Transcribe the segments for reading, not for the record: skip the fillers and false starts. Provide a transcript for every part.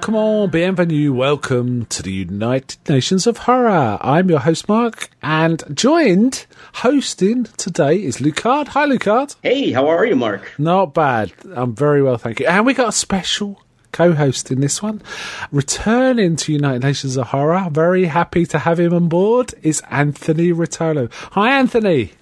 come on, bienvenue, welcome to the United Nations of Horror. I'm your host, Mark, and joined, hosting today is Lucard. Hi, Lucard. Hey, how are you, Mark? Not bad. I'm very well, thank you. And we got a special co-host in this one. Returning to United Nations of Horror, very happy to have him on board, is Anthony Rotolo. Hi, Anthony.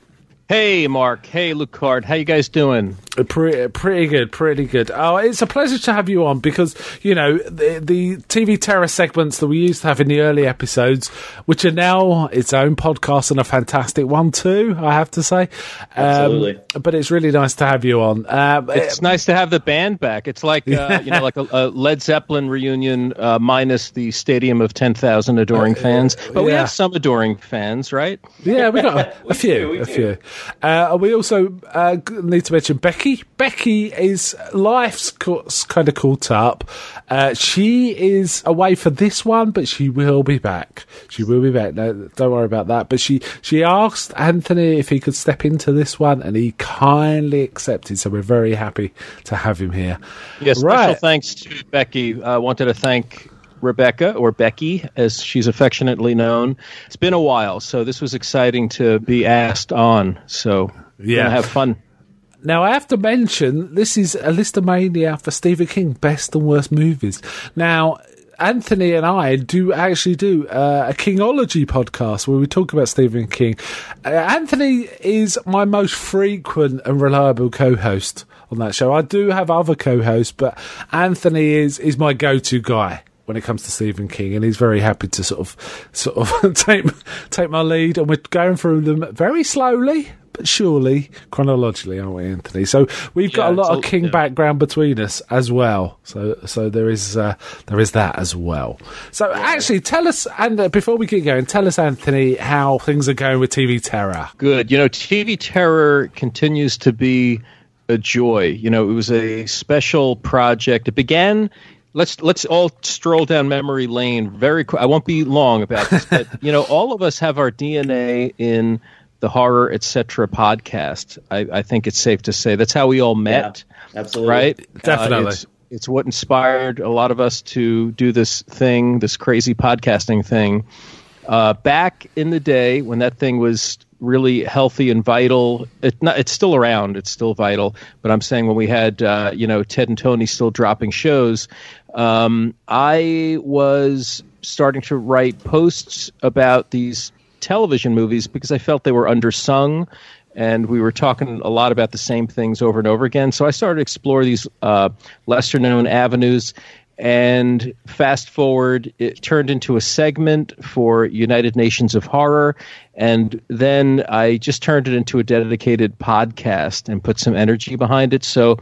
Hey, Mark. Hey, Lucard. How you guys doing? Pretty good. Oh, it's a pleasure to have you on because, you know, the TV Terror segments that we used to have in the early episodes, which are now its own podcast and a fantastic one too, I have to say. Absolutely. But it's really nice to have you on. It's nice to have the band back. It's like, you know, like a Led Zeppelin reunion minus the stadium of 10,000 adoring fans. But we have some adoring fans, right? Yeah, we got a few. We also need to mention Becky. Becky is life's kind of caught up. She is away for this one, but she will be back. No, don't worry about that. But she asked Anthony if he could step into this one, and he kindly accepted. So we're very happy to have him here. Yes, right. Special thanks to Becky. I wanted to thank Rebecca, or Becky, as she's affectionately known. It's been a while, so this was exciting to be asked on. So yeah, gonna have fun. Now, I have to mention, this is a listomania for Stephen King, best and worst movies. Now, Anthony and I do a Kingology podcast where we talk about Stephen King. Anthony is my most frequent and reliable co-host on that show. I do have other co-hosts, but Anthony is my go-to guy when it comes to Stephen King, and he's very happy to sort of take my lead, and we're going through them very slowly but surely, chronologically, aren't we, Anthony? So we've got a lot of King background between us as well. So there is that as well. So actually, tell us, and before we get going, tell us, Anthony, how things are going with TV Terror. Good. You know, TV Terror continues to be a joy. You know, it was a special project. It began. Let's all stroll down memory lane very quick. I won't be long about this, but you know, all of us have our DNA in the Horror Etc. podcast. I think it's safe to say that's how we all met. Yeah, absolutely, right? Definitely, it's what inspired a lot of us to do this thing, this crazy podcasting thing. Back in the day when that thing was really healthy and vital. It's still around. It's still vital. But I'm saying when we had, Ted and Tony still dropping shows, I was starting to write posts about these television movies because I felt they were undersung, and we were talking a lot about the same things over and over again. So I started to explore these lesser known avenues. And fast forward, it turned into a segment for United Nations of Horror. And then I just turned it into a dedicated podcast and put some energy behind it. So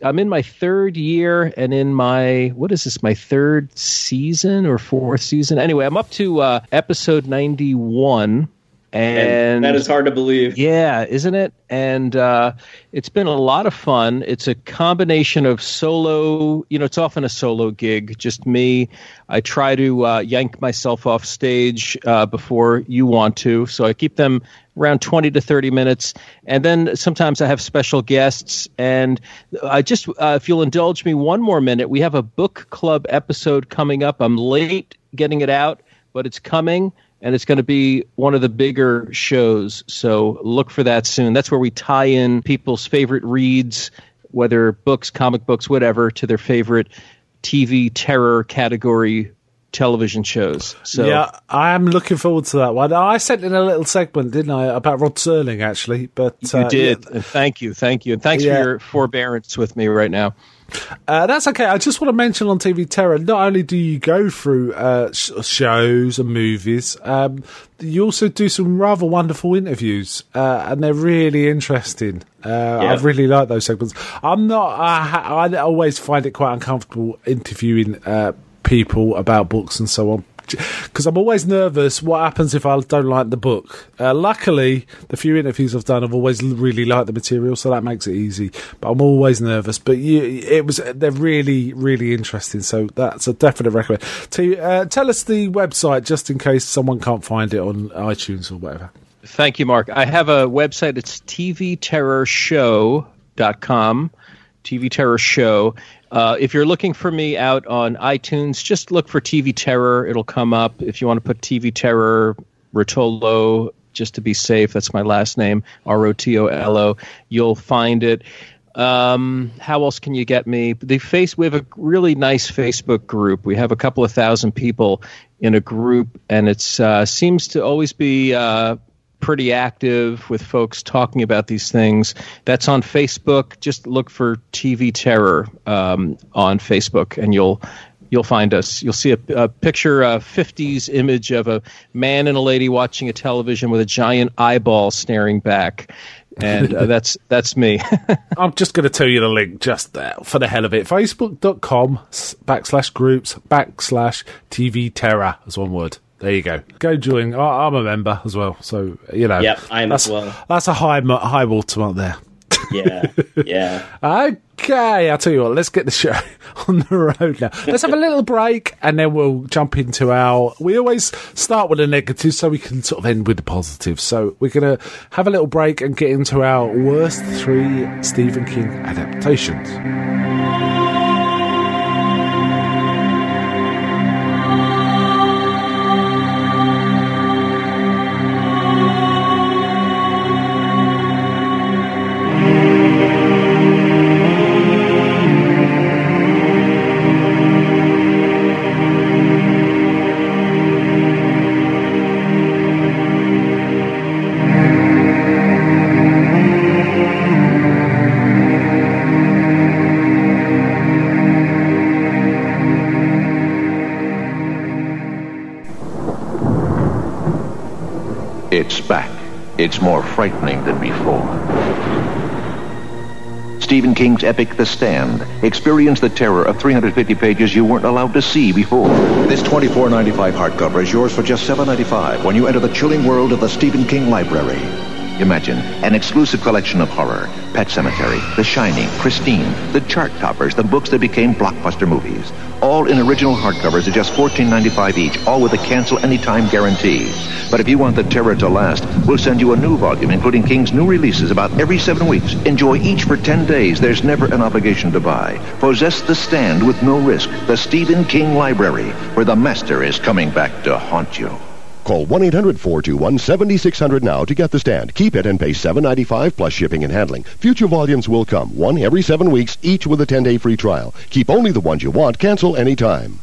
I'm in my third year and in my third season or fourth season? Anyway, I'm up to episode 91. And that is hard to believe. Yeah, isn't it? And it's been a lot of fun. It's a combination of solo, you know, it's often a solo gig, just me. I try to yank myself off stage before you want to. So I keep them around 20 to 30 minutes. And then sometimes I have special guests. And I just, if you'll indulge me one more minute, we have a book club episode coming up. I'm late getting it out, but it's coming. And it's going to be one of the bigger shows, so look for that soon. That's where we tie in people's favorite reads, whether books, comic books, whatever, to their favorite TV terror category television shows. So yeah, I am looking forward to that one. I sent in a little segment, didn't I, about Rod Serling, actually. But you did, and thank you. And thanks for your forbearance with me right now. That's okay. I just want to mention on TV Terror, not only do you go through shows and movies, you also do some rather wonderful interviews, and they're really interesting. I really like those segments. I always find it quite uncomfortable interviewing people about books and so on, because I'm always nervous what happens if I don't like the book. Luckily, the few interviews I've done, I've always really liked the material, so that makes it easy. But I'm always nervous. But they're really, really interesting. So that's a definite recommend. Tell us the website, just in case someone can't find it on iTunes or whatever. Thank you, Mark. I have a website. It's tvterrorshow.com. TV Terror show. If you're looking for me out on iTunes, just look for TV Terror. It'll come up. If you want to put TV Terror, Rotolo, just to be safe, that's my last name, R-O-T-O-L-O, you'll find it. How else can you get me? We have a really nice Facebook group. We have a couple of thousand people in a group, and it seems to always be pretty active with folks talking about these things. That's on Facebook. Just look for TV Terror on Facebook, and you'll find us. You'll see a picture, a 50s image of a man and a lady watching a television with a giant eyeball staring back. And that's me. I'm just going to tell you the link just there for the hell of it. Facebook.com/groups/TV Terror as one word. There you go. Go join. I'm a member as well. So, you know. Yep, I am as well. That's a high watermark there. Yeah, yeah. Okay, I'll tell you what, let's get the show on the road now. Let's have a little break, and then we'll jump into our... We always start with a negative so we can sort of end with the positive. So we're going to have a little break and get into our worst three Stephen King adaptations. It's back. It's more frightening than before. Stephen King's epic The Stand. Experience the terror of 350 pages you weren't allowed to see before. This $24.95 hardcover is yours for just $7.95 when you enter the chilling world of the Stephen King library. Imagine an exclusive collection of horror, Pet Sematary, The Shining, Christine, the chart toppers, the books that became blockbuster movies. All in original hardcovers at just $14.95 each, all with a cancel anytime guarantee. But if you want the terror to last, we'll send you a new volume, including King's new releases about every 7 weeks. Enjoy each for 10 days. There's never an obligation to buy. Possess The Stand with no risk. The Stephen King Library, where the master is coming back to haunt you. Call 1-800-421-7600 now to get The Stand. Keep it and pay $7.95 plus shipping and handling. Future volumes will come, one every 7 weeks, each with a 10-day free trial. Keep only the ones you want. Cancel anytime.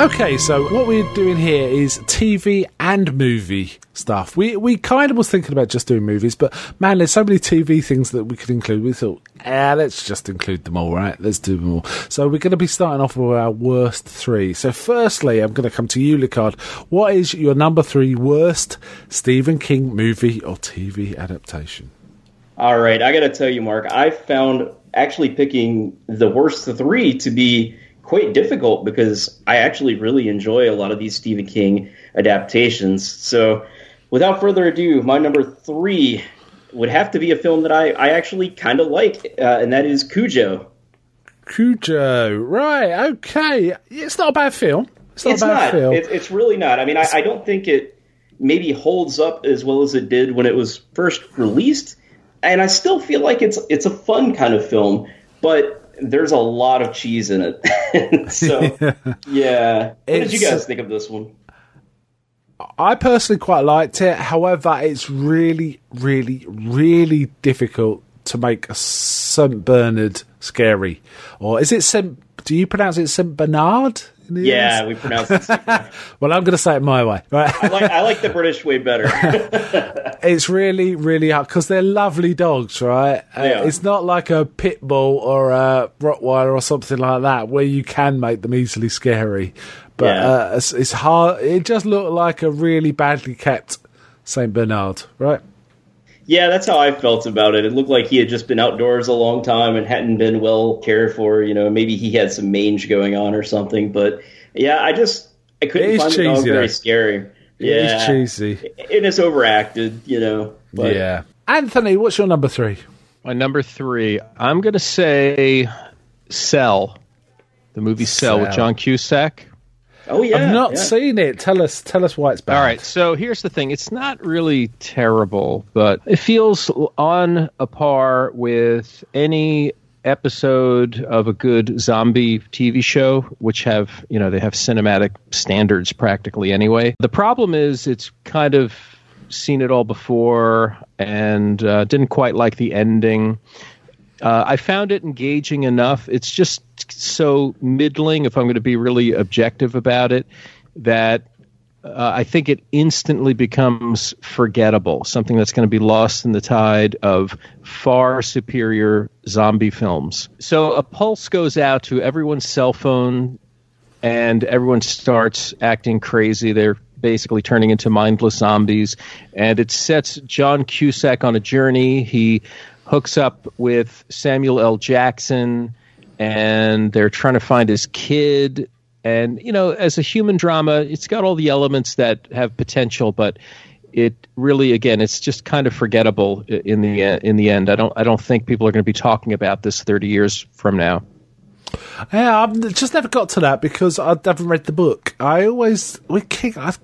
Okay, so what we're doing here is TV and movie stuff. We kind of was thinking about just doing movies, but man, there's so many TV things that we could include. We thought, let's just include them all, right? Let's do them all. So we're going to be starting off with our worst three. So firstly, I'm going to come to you, Licard. What is your number three worst Stephen King movie or TV adaptation? All right, I got to tell you, Mark, I found actually picking the worst three to be quite difficult because I actually really enjoy a lot of these Stephen King adaptations. So without further ado, my number three would have to be a film that I actually kind of like, and that is Cujo. Cujo, right, okay. It's not a bad film. It's not a bad film. It's really not. I mean, I don't think it maybe holds up as well as it did when it was first released, and I still feel like it's a fun kind of film, but there's a lot of cheese in it. So, yeah. What did you guys think of this one? I personally quite liked it. However, it's really, really, really difficult to make a St. Bernard scary. Or is it St. Do you pronounce it St. Bernard? Yeah, we pronounce it St. Bernard. Well, I'm going to say it my way. Right? I like the British way better. It's really, really hard because they're lovely dogs, right? Yeah. It's not like a pit bull or a Rottweiler or something like that where you can make them easily scary. But yeah. It's hard. It just looked like a really badly kept St. Bernard, right? Yeah, that's how I felt about it. It looked like he had just been outdoors a long time and hadn't been well cared for. You know, maybe he had some mange going on or something. But yeah, I couldn't find the dog very scary. Yeah, it's cheesy. It is overacted, you know. But. Yeah. Anthony, what's your number three? My number three, I'm going to say Cell, the movie Cell with John Cusack. Oh yeah, I've not seen it. Tell us why it's bad. All right, so here's the thing. It's not really terrible, but it feels on a par with any episode of a good zombie TV show, which have, you know, they have cinematic standards practically anyway. The problem is it's kind of seen it all before and didn't quite like the ending. I found it engaging enough. It's just so middling, if I'm going to be really objective about it, that I think it instantly becomes forgettable, something that's going to be lost in the tide of far superior zombie films. So a pulse goes out to everyone's cell phone, and everyone starts acting crazy. They're basically turning into mindless zombies, and it sets John Cusack on a journey. He hooks up with Samuel L. Jackson, and they're trying to find his kid. And, you know, as a human drama, it's got all the elements that have potential, but it really, again, it's just kind of forgettable in the end. I don't think people are going to be talking about this 30 years from now. Yeah, I just never got to that because I haven't read the book. I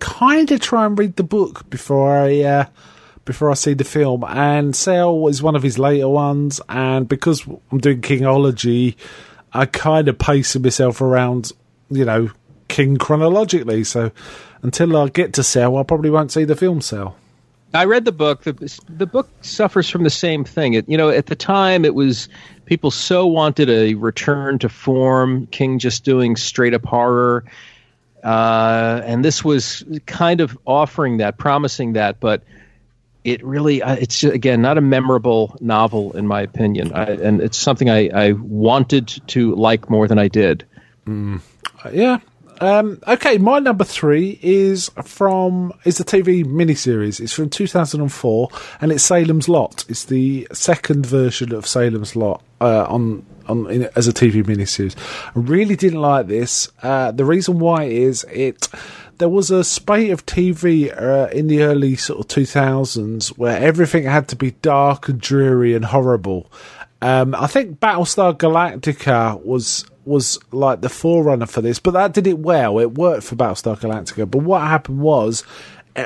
kind of try and read the book before I see the film. And Cell is one of his later ones, and because I'm doing Kingology, I kind of pace myself around, you know, King chronologically. So until I get to Cell, I probably won't see the film Cell. I read the book. The book suffers from the same thing. It, you know, at the time, it was people so wanted a return to form, King just doing straight-up horror. And this was kind of offering that, promising that, but it really, it's, again, not a memorable novel, in my opinion. And it's something I wanted to like more than I did. Mm. Yeah. Okay, my number three is a TV miniseries. It's from 2004, and it's Salem's Lot. It's the second version of Salem's Lot as a TV miniseries. I really didn't like this. The reason why is there was a spate of TV in the early sort of 2000s where everything had to be dark and dreary and horrible. I think Battlestar Galactica was like the forerunner for this, but that did it well. It worked for Battlestar Galactica. But what happened was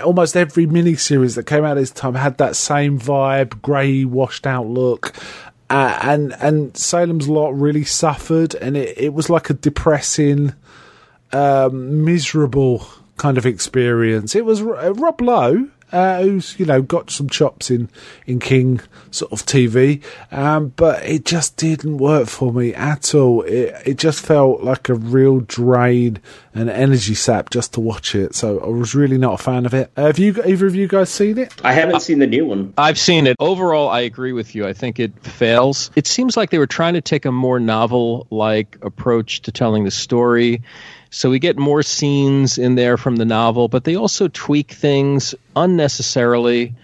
almost every miniseries that came out this time had that same vibe, grey, washed-out look. And Salem's Lot really suffered, and it was like a depressing, miserable kind of experience. It was Rob Lowe, who's, you know, got some chops in King sort of TV, but it just didn't work for me at all. It just felt like a real drain and energy sap just to watch it, so I was really not a fan of it. Have you, either of you guys seen it? I haven't seen the new one. I've seen it. Overall, I agree with you. I think it fails. It seems like they were trying to take a more novel-like approach to telling the story. So we get more scenes in there from the novel, but they also tweak things unnecessarily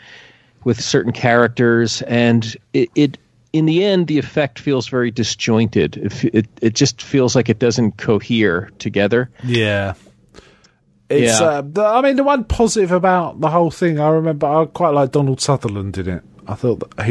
with certain characters, and it in the end, the effect feels very disjointed. It just feels like it doesn't cohere together. Yeah. It's, yeah. I mean, the one positive about the whole thing, I remember I quite liked Donald Sutherland in it. I thought that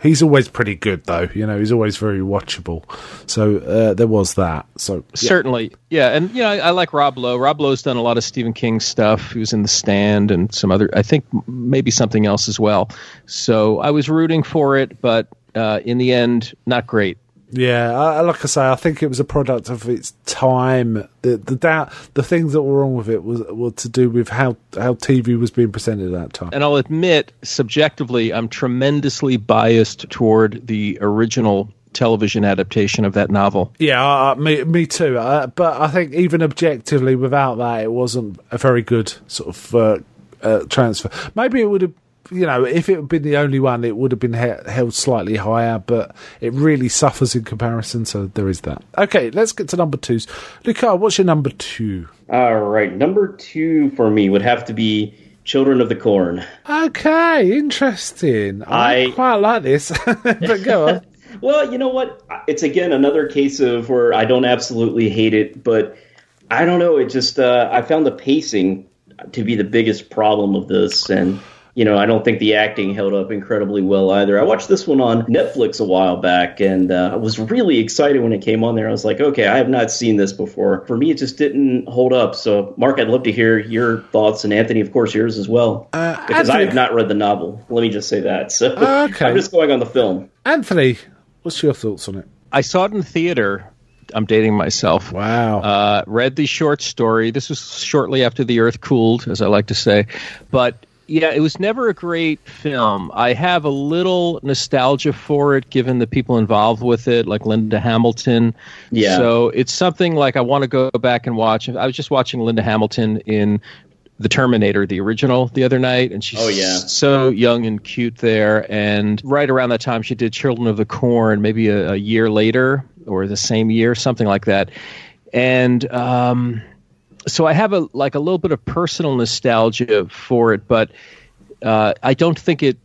he's always pretty good, though. You know, he's always very watchable. So there was that. So yeah. Certainly, yeah. And, you know, I like Rob Lowe. Rob Lowe's done a lot of Stephen King stuff. He was in The Stand and some other, I think maybe something else as well. So I was rooting for it, but in the end, not great. Yeah, like I say, I think it was a product of its time. The things that were wrong with it were to do with how TV was being presented at that time. And I'll admit, subjectively, I'm tremendously biased toward the original television adaptation of that novel. Yeah, me too. But I think even objectively, without that, it wasn't a very good sort of transfer. Maybe it would have. You know, if it had been the only one, it would have been held slightly higher, but it really suffers in comparison, so there is that. Okay, let's get to number twos. Luca, what's your number two? All right, number two for me would have to be Children of the Corn. Okay, interesting. I quite like this, but go on. Well, you know what? It's, again, another case of where I don't absolutely hate it, but I don't know. It just I found the pacing to be the biggest problem of this, and you know, I don't think the acting held up incredibly well either. I watched this one on Netflix a while back, and I was really excited when it came on there. I was like, okay, I have not seen this before. For me, it just didn't hold up. So, Mark, I'd love to hear your thoughts, and Anthony, of course, yours as well, because I have not read the novel. Let me just say that. So okay. I'm just going on the film. Anthony, what's your thoughts on it? I saw it in the theater. I'm dating myself. Wow. Read the short story. This was shortly after the earth cooled, as I like to say. But yeah, it was never a great film. I have a little nostalgia for it, given the people involved with it, like Linda Hamilton. Yeah. So it's something like I want to go back and watch. I was just watching Linda Hamilton in The Terminator, the original, the other night, and she's so young and cute there. And right around that time, she did Children of the Corn, maybe a year later or the same year, something like that. And so I have a little bit of personal nostalgia for it, but I don't think it.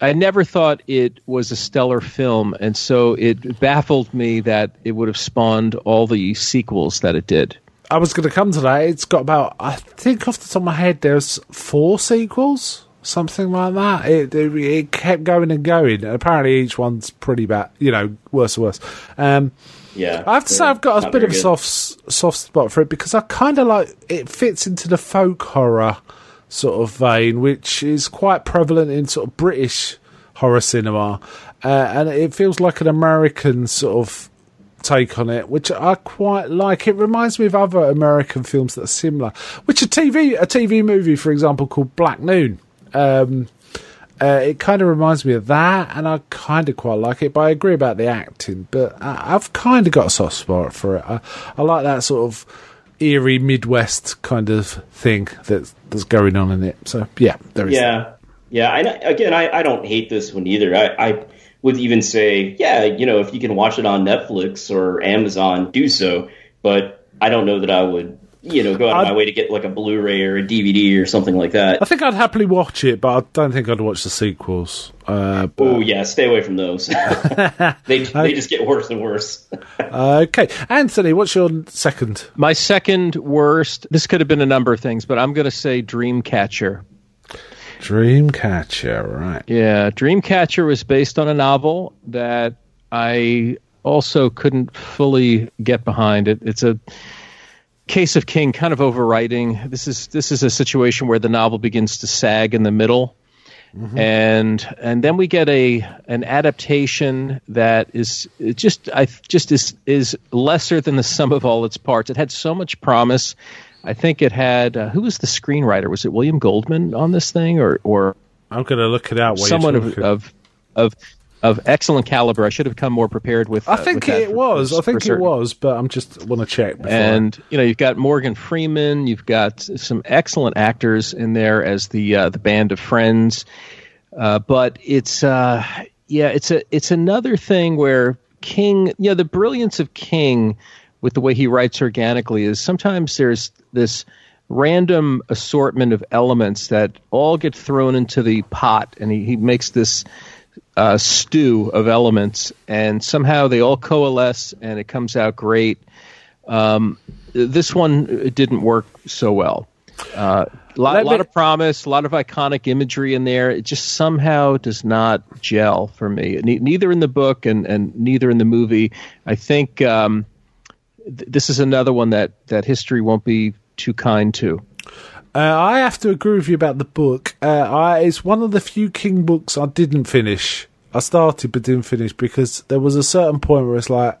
I never thought it was a stellar film, and so it baffled me that it would have spawned all the sequels that it did. I was going to come to that. It's got about, I think off the top of my head, there's 4 sequels, something like that. It kept going and going. Apparently, each one's pretty bad, worse and worse. Yeah, I have to say, I've got a bit of a soft spot for it because I kind of like it fits into the folk horror sort of vein, which is quite prevalent in sort of British horror cinema, and it feels like an American sort of take on it, which I quite like. It reminds me of other American films that are similar, which a TV movie, for example, called Black Noon. It kind of reminds me of that, and I kind of quite like it, but I agree about the acting. But I've kind of got a soft spot for it. I like that sort of eerie Midwest kind of thing that's going on in it. So yeah, there is that. Yeah. And again, I don't hate this one either. I would even say, if you can watch it on Netflix or Amazon, do so. But I don't know that I would, go out of my way to get like a Blu-ray or a DVD or something like that. I think I'd happily watch it, but I don't think I'd watch the sequels. Stay away from those. they just get worse and worse. Okay, Anthony, what's your second? My second worst, this could have been a number of things, but I'm going to say Dreamcatcher. Dreamcatcher, right. Yeah, Dreamcatcher was based on a novel that I also couldn't fully get behind. It's a case of King kind of overwriting. This is a situation where the novel begins to sag in the middle. Mm-hmm. And then we get an adaptation that is lesser than the sum of all its parts. It had so much promise. I think it had who was the screenwriter? Was it William Goldman on this thing, or I'm going to look it out. Someone of excellent caliber. I should have come more prepared with. I think it was, but I'm just want to check. And you've got Morgan Freeman. You've got some excellent actors in there as the band of friends. But it's it's another thing where King, the brilliance of King with the way he writes organically is sometimes there's this random assortment of elements that all get thrown into the pot, and he makes this stew of elements, and somehow they all coalesce and it comes out great. This one didn't work so well. A lot of promise, a lot of iconic imagery in there. It just somehow does not gel for me, neither in the book and neither in the movie. I think this is another one that history won't be too kind to. I have to agree with you about the book. It's one of the few King books I didn't finish. I started but didn't finish because there was a certain point where it's like,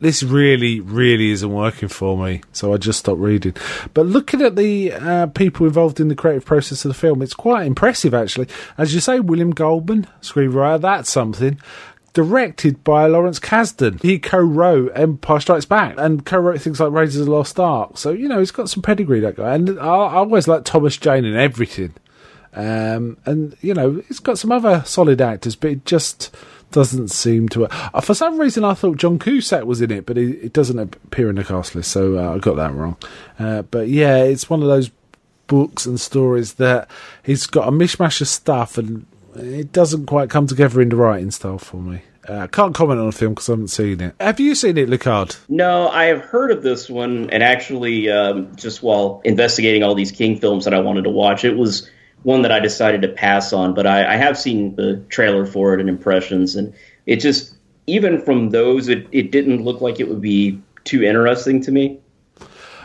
this really, really isn't working for me. So I just stopped reading. But looking at the people involved in the creative process of the film, it's quite impressive, actually. As you say, William Goldman, screenwriter, that's something. Directed by Lawrence Kasdan. He co-wrote Empire Strikes Back and co-wrote things like Raiders of the Lost Ark. So, he's got some pedigree, that guy. And I always like Thomas Jane and everything. He's got some other solid actors, but it just doesn't seem to work. For some reason, I thought John Cusack was in it, but it doesn't appear in the cast list, so I got that wrong. But yeah, it's one of those books and stories that he's got a mishmash of stuff and it doesn't quite come together in the writing style for me. I can't comment on the film because I haven't seen it. Have you seen it, Lucard? No, I have heard of this one, and actually, just while investigating all these King films that I wanted to watch, it was one that I decided to pass on, but I have seen the trailer for it and impressions, and it just, even from those, it didn't look like it would be too interesting to me.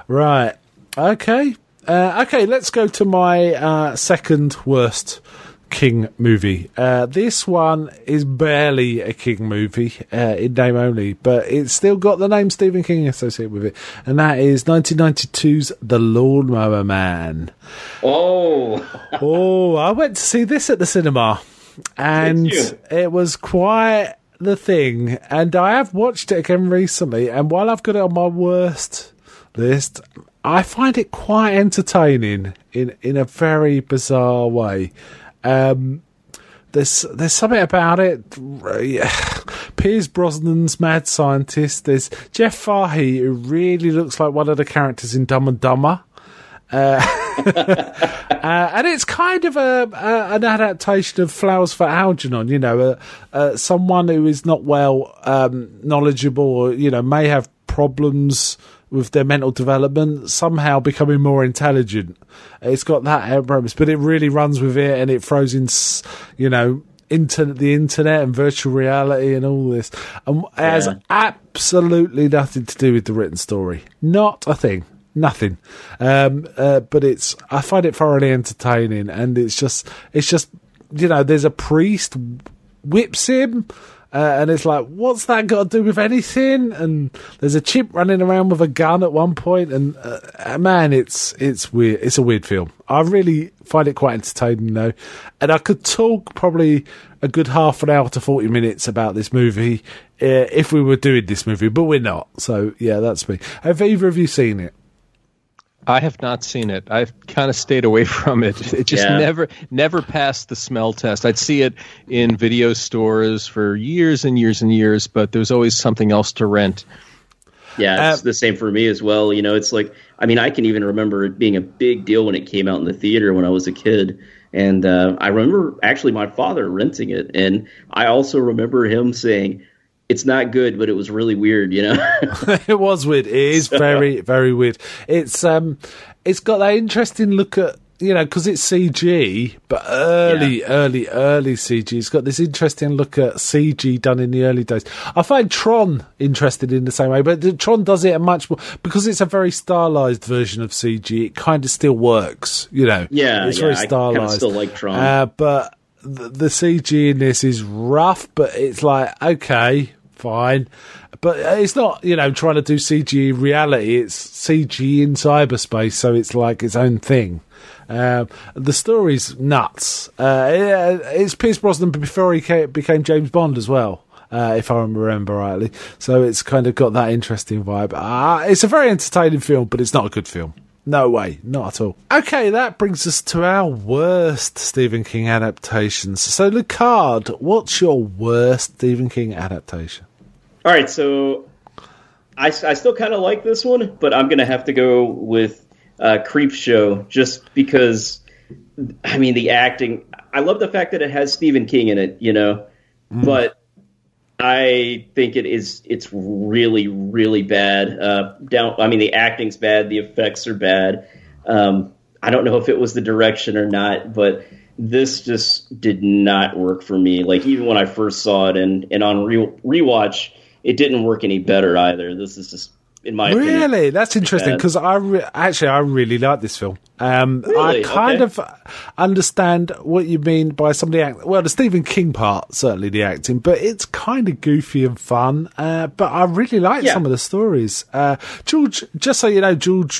Right. Okay. Okay, let's go to my second worst King movie. This one is barely a King movie, in name only, but it's still got the name Stephen King associated with it, and that is 1992's The Lawnmower Man. Oh, I went to see this at the cinema, and it was quite the thing, and I have watched it again recently, and while I've got it on my worst list, I find it quite entertaining in a very bizarre way. There's something about it. Piers Brosnan's mad scientist. There's Jeff Fahey, who really looks like one of the characters in Dumb and Dumber. And it's kind of an adaptation of Flowers for Algernon, you know, someone who is not well knowledgeable, or, you know, may have problems with their mental development, somehow becoming more intelligent. It's got that premise, but it really runs with it, and it throws in, you know, the internet and virtual reality and all this. And it has absolutely nothing to do with the written story. Not a thing. Nothing. But I find it thoroughly entertaining, and it's just, you know, there's a priest whips him, and it's like, what's that got to do with anything? And there's a chimp running around with a gun at one point, and man, it's weird. It's a weird film. I really find it quite entertaining, though, and I could talk probably a good half an hour to 40 minutes about this movie if we were doing this movie, but we're not. So yeah, that's me. Have either of you seen it? I have not seen it. I've kind of stayed away from it. It just never passed the smell test. I'd see it in video stores for years and years and years, but there's always something else to rent. Yeah, it's the same for me as well. You know, it's like, I mean, I can even remember it being a big deal when it came out in the theater when I was a kid. And I remember actually my father renting it. And I also remember him saying, it's not good, but it was really weird, you know? It was weird. It is very, very weird. It's got that interesting look at, you know, because it's CG, but early CG. It's got this interesting look at CG done in the early days. I find Tron interested in the same way, but Tron does it much more, because it's a very stylized version of CG. It kind of still works, you know? Yeah, it's very stylized. I kind of still like Tron. But the CG in this is rough, but it's like, okay, fine. But it's not, you know, trying to do CG reality. It's CG in cyberspace, so it's like its own thing. The story's nuts. It's Pierce Brosnan before he became James Bond as well, if I remember rightly. So it's kind of got that interesting vibe. It's a very entertaining film, but it's not a good film. No way, not at all. Okay, that brings us to our worst Stephen King adaptations. So, Lucard, what's your worst Stephen King adaptation? All right, so I still kind of like this one, but I'm going to have to go with Creepshow, just because, I mean, the acting. I love the fact that it has Stephen King in it, you know, but I think it's really, really bad. I mean, the acting's bad, the effects are bad. I don't know if it was the direction or not, but this just did not work for me. Like, even when I first saw it, and on rewatch, it didn't work any better either. This is just, in my opinion, really? That's interesting, because I really like this film. Really? I kind of understand what you mean by somebody acting. Well, the Stephen King part, certainly the acting, but it's kind of goofy and fun. But I really like some of the stories. George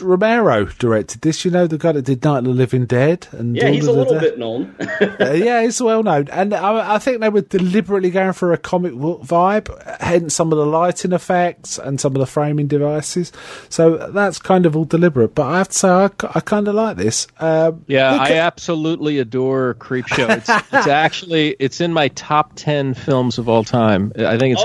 Romero directed this. You know, the guy that did Night of the Living Dead. And he's a little bit known. He's well known. And I think they were deliberately going for a comic book vibe, hence some of the lighting effects and some of the framing devices. So that's kind of all deliberate, but I have to say I kind of like this. I absolutely adore Creepshow. It's actually, it's in my top 10 films of all time. I think it's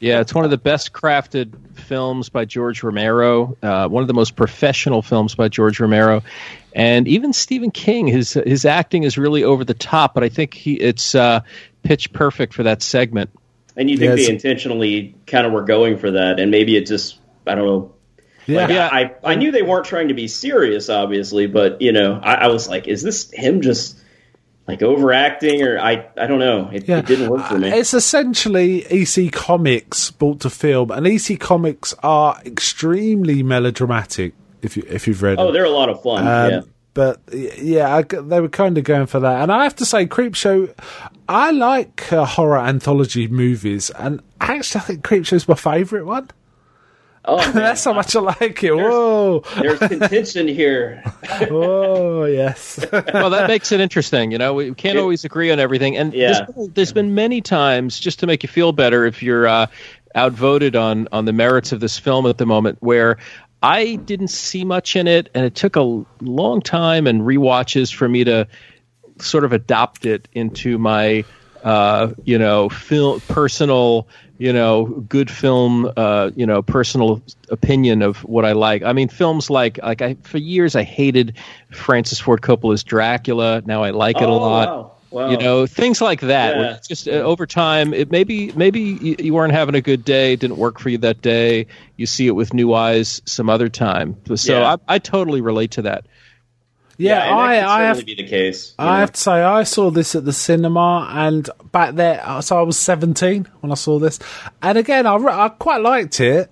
it's one of the best crafted films by George Romero, one of the most professional films by George Romero, and even Stephen King, his acting is really over the top, but I think it's pitch perfect for that segment. And you think they intentionally kind of were going for that, and maybe it just, I don't know, Yeah. Like, I knew they weren't trying to be serious, obviously, but, you know, I was like, is this him just like overacting, or I don't know. It didn't work for me. It's essentially EC Comics brought to film, and EC Comics are extremely melodramatic. If you've read, they're a lot of fun. Yeah. But yeah, they were kind of going for that. And I have to say, Creepshow, I like horror anthology movies, and actually I think Creepshow's my favourite one. Oh, that's how much I like it. Whoa. There's contention here. Oh, yes. Well, that makes it interesting. You know, we can't always agree on everything. And there's been many times, just to make you feel better if you're outvoted on the merits of this film at the moment, where I didn't see much in it, and it took a long time and rewatches for me to sort of adopt it into my, personal, good film, personal opinion of what I like. I mean, films like for years I hated Francis Ford Coppola's Dracula. Now I like it a lot. Wow. Wow. You know, things like that. Yeah. It's just over time, it maybe you weren't having a good day, didn't work for you that day. You see it with new eyes some other time. So I totally relate to that. Yeah, I have to be the case. I have to say, I saw this at the cinema, and back there, so I was 17 when I saw this, and again, I quite liked it,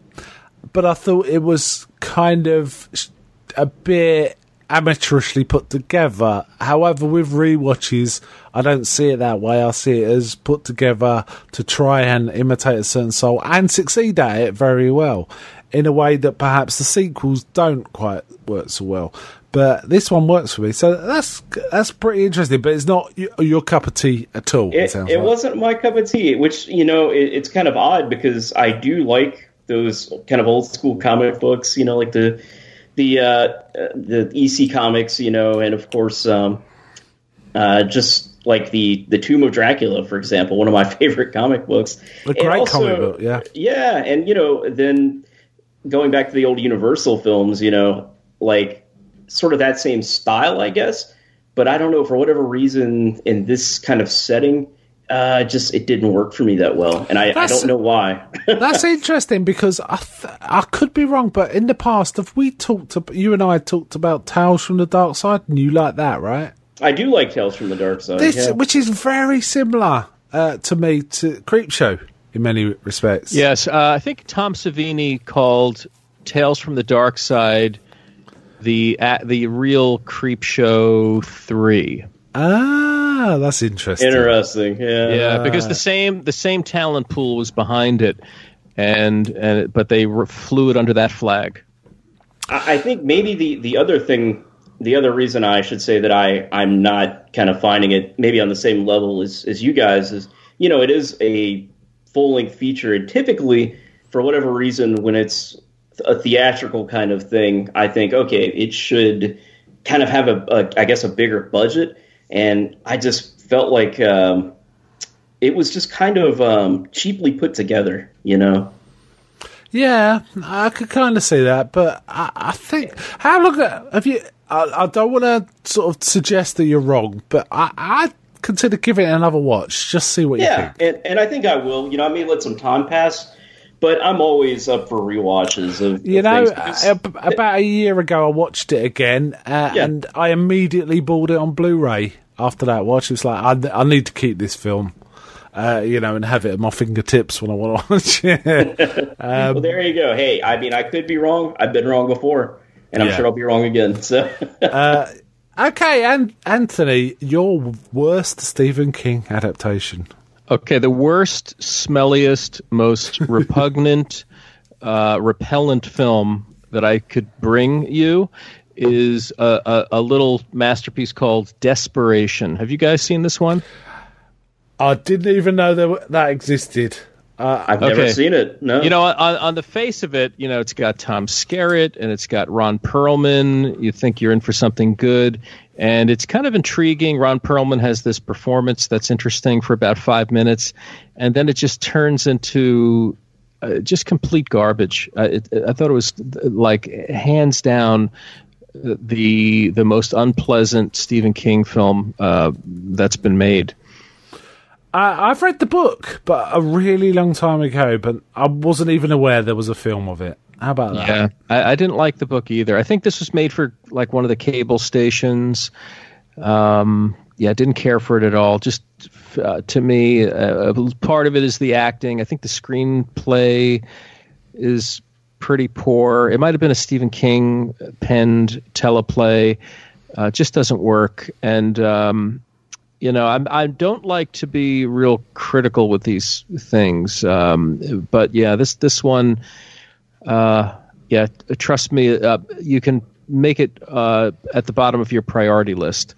but I thought it was kind of a bit amateurishly put together. However, with rewatches, I don't see it that way. I see it as put together to try and imitate a certain soul and succeed at it very well, in a way that perhaps the sequels don't quite work so well. But this one works for me, so that's pretty interesting. But it's not your cup of tea at all. It wasn't my cup of tea, which, you know, it's kind of odd because I do like those kind of old school comic books, you know, like the EC Comics, you know, and of course, just like the Tomb of Dracula, for example, one of my favorite comic books. A great comic book, yeah. Yeah, and you know, then going back to the old Universal films, you know, like, sort of that same style, I guess, but I don't know, for whatever reason, in this kind of setting, just it didn't work for me that well, and I don't know why. That's interesting, because I could be wrong, but in the past, have we talked about Tales from the Dark Side, and you like that, right? I do like Tales from the Dark Side, which is very similar to me to Creepshow in many respects. Yes, I think Tom Savini called Tales from the Dark Side the real Creepshow 3. Ah, that's interesting. Interesting, yeah. Yeah, because the same talent pool was behind it, but they flew it under that flag. I think maybe the other reason I should say that I'm not kind of finding it maybe on the same level as you guys is, you know, it is a full-length feature, and typically, for whatever reason, when it's a theatrical kind of thing, I think, okay, it should kind of have a bigger budget. And I just felt like it was just kind of cheaply put together, you know? Yeah, I could kind of see that. But I think, how long have you, I don't want to sort of suggest that you're wrong, but I consider giving it another watch. Just see what you think. Yeah, and I think I will. You know, I may let some time pass, but I'm always up for rewatches of things. About a year ago, I watched it again, and I immediately bought it on Blu-ray after that watch. It's like, I need to keep this film, and have it at my fingertips when I want to watch it. Well, there you go. Hey, I mean, I could be wrong. I've been wrong before, and I'm sure I'll be wrong again. So, okay, and Anthony, your worst Stephen King adaptation. Okay, the worst, smelliest, most repugnant, repellent film that I could bring you is a little masterpiece called Desperation. Have you guys seen this one? I didn't even know that existed. I've never seen it, no. You know, on the face of it, you know, it's got Tom Skerritt and it's got Ron Perlman. You think you're in for something good. And it's kind of intriguing. Ron Perlman has this performance that's interesting for about 5 minutes, and then it just turns into just complete garbage. I thought it was, like, hands down the most unpleasant Stephen King film that's been made. I've read the book, but a really long time ago, but I wasn't even aware there was a film of it. How about that? Yeah, I didn't like the book either. I think this was made for like one of the cable stations. Yeah, didn't care for it at all. Just to me, part of it is the acting. I think the screenplay is pretty poor. It might have been a Stephen King penned teleplay. It just doesn't work. And you know, I don't like to be real critical with these things. But yeah, this one, yeah, trust me, you can make it at the bottom of your priority list.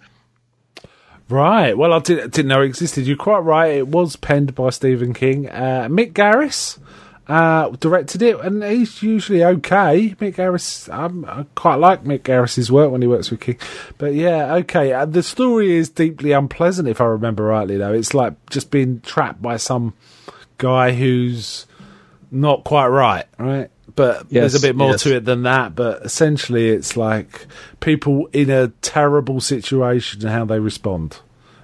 Right. Well, I didn't know it existed. You're quite right. It was penned by Stephen King. Mick Garris directed it, and he's usually okay. Mick Garris, I quite like Mick Garris's work when he works with King. But yeah, okay. The story is deeply unpleasant, if I remember rightly, though. It's like just being trapped by some guy who's not quite right? But yes, there's a bit more to it than that. But essentially, it's like people in a terrible situation and how they respond,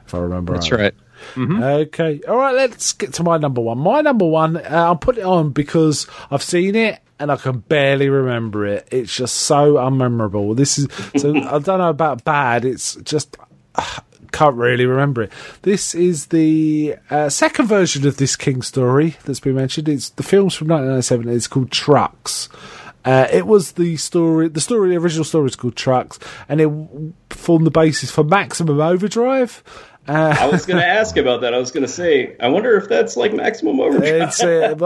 if I remember right. That's right. Mm-hmm. Okay. All right, let's get to my number one. My number one, I'll put it on because I've seen it and I can barely remember it. It's just so unmemorable. This is so I don't know about bad. It's just can't really remember it. This is the second version of this King story that's been mentioned. It's the film's from 1997. It's called Trucks. It was the story. The original story is called Trucks, and it formed the basis for Maximum Overdrive. I was going to ask about that. I was going to say, I wonder if that's like Maximum Overdrive.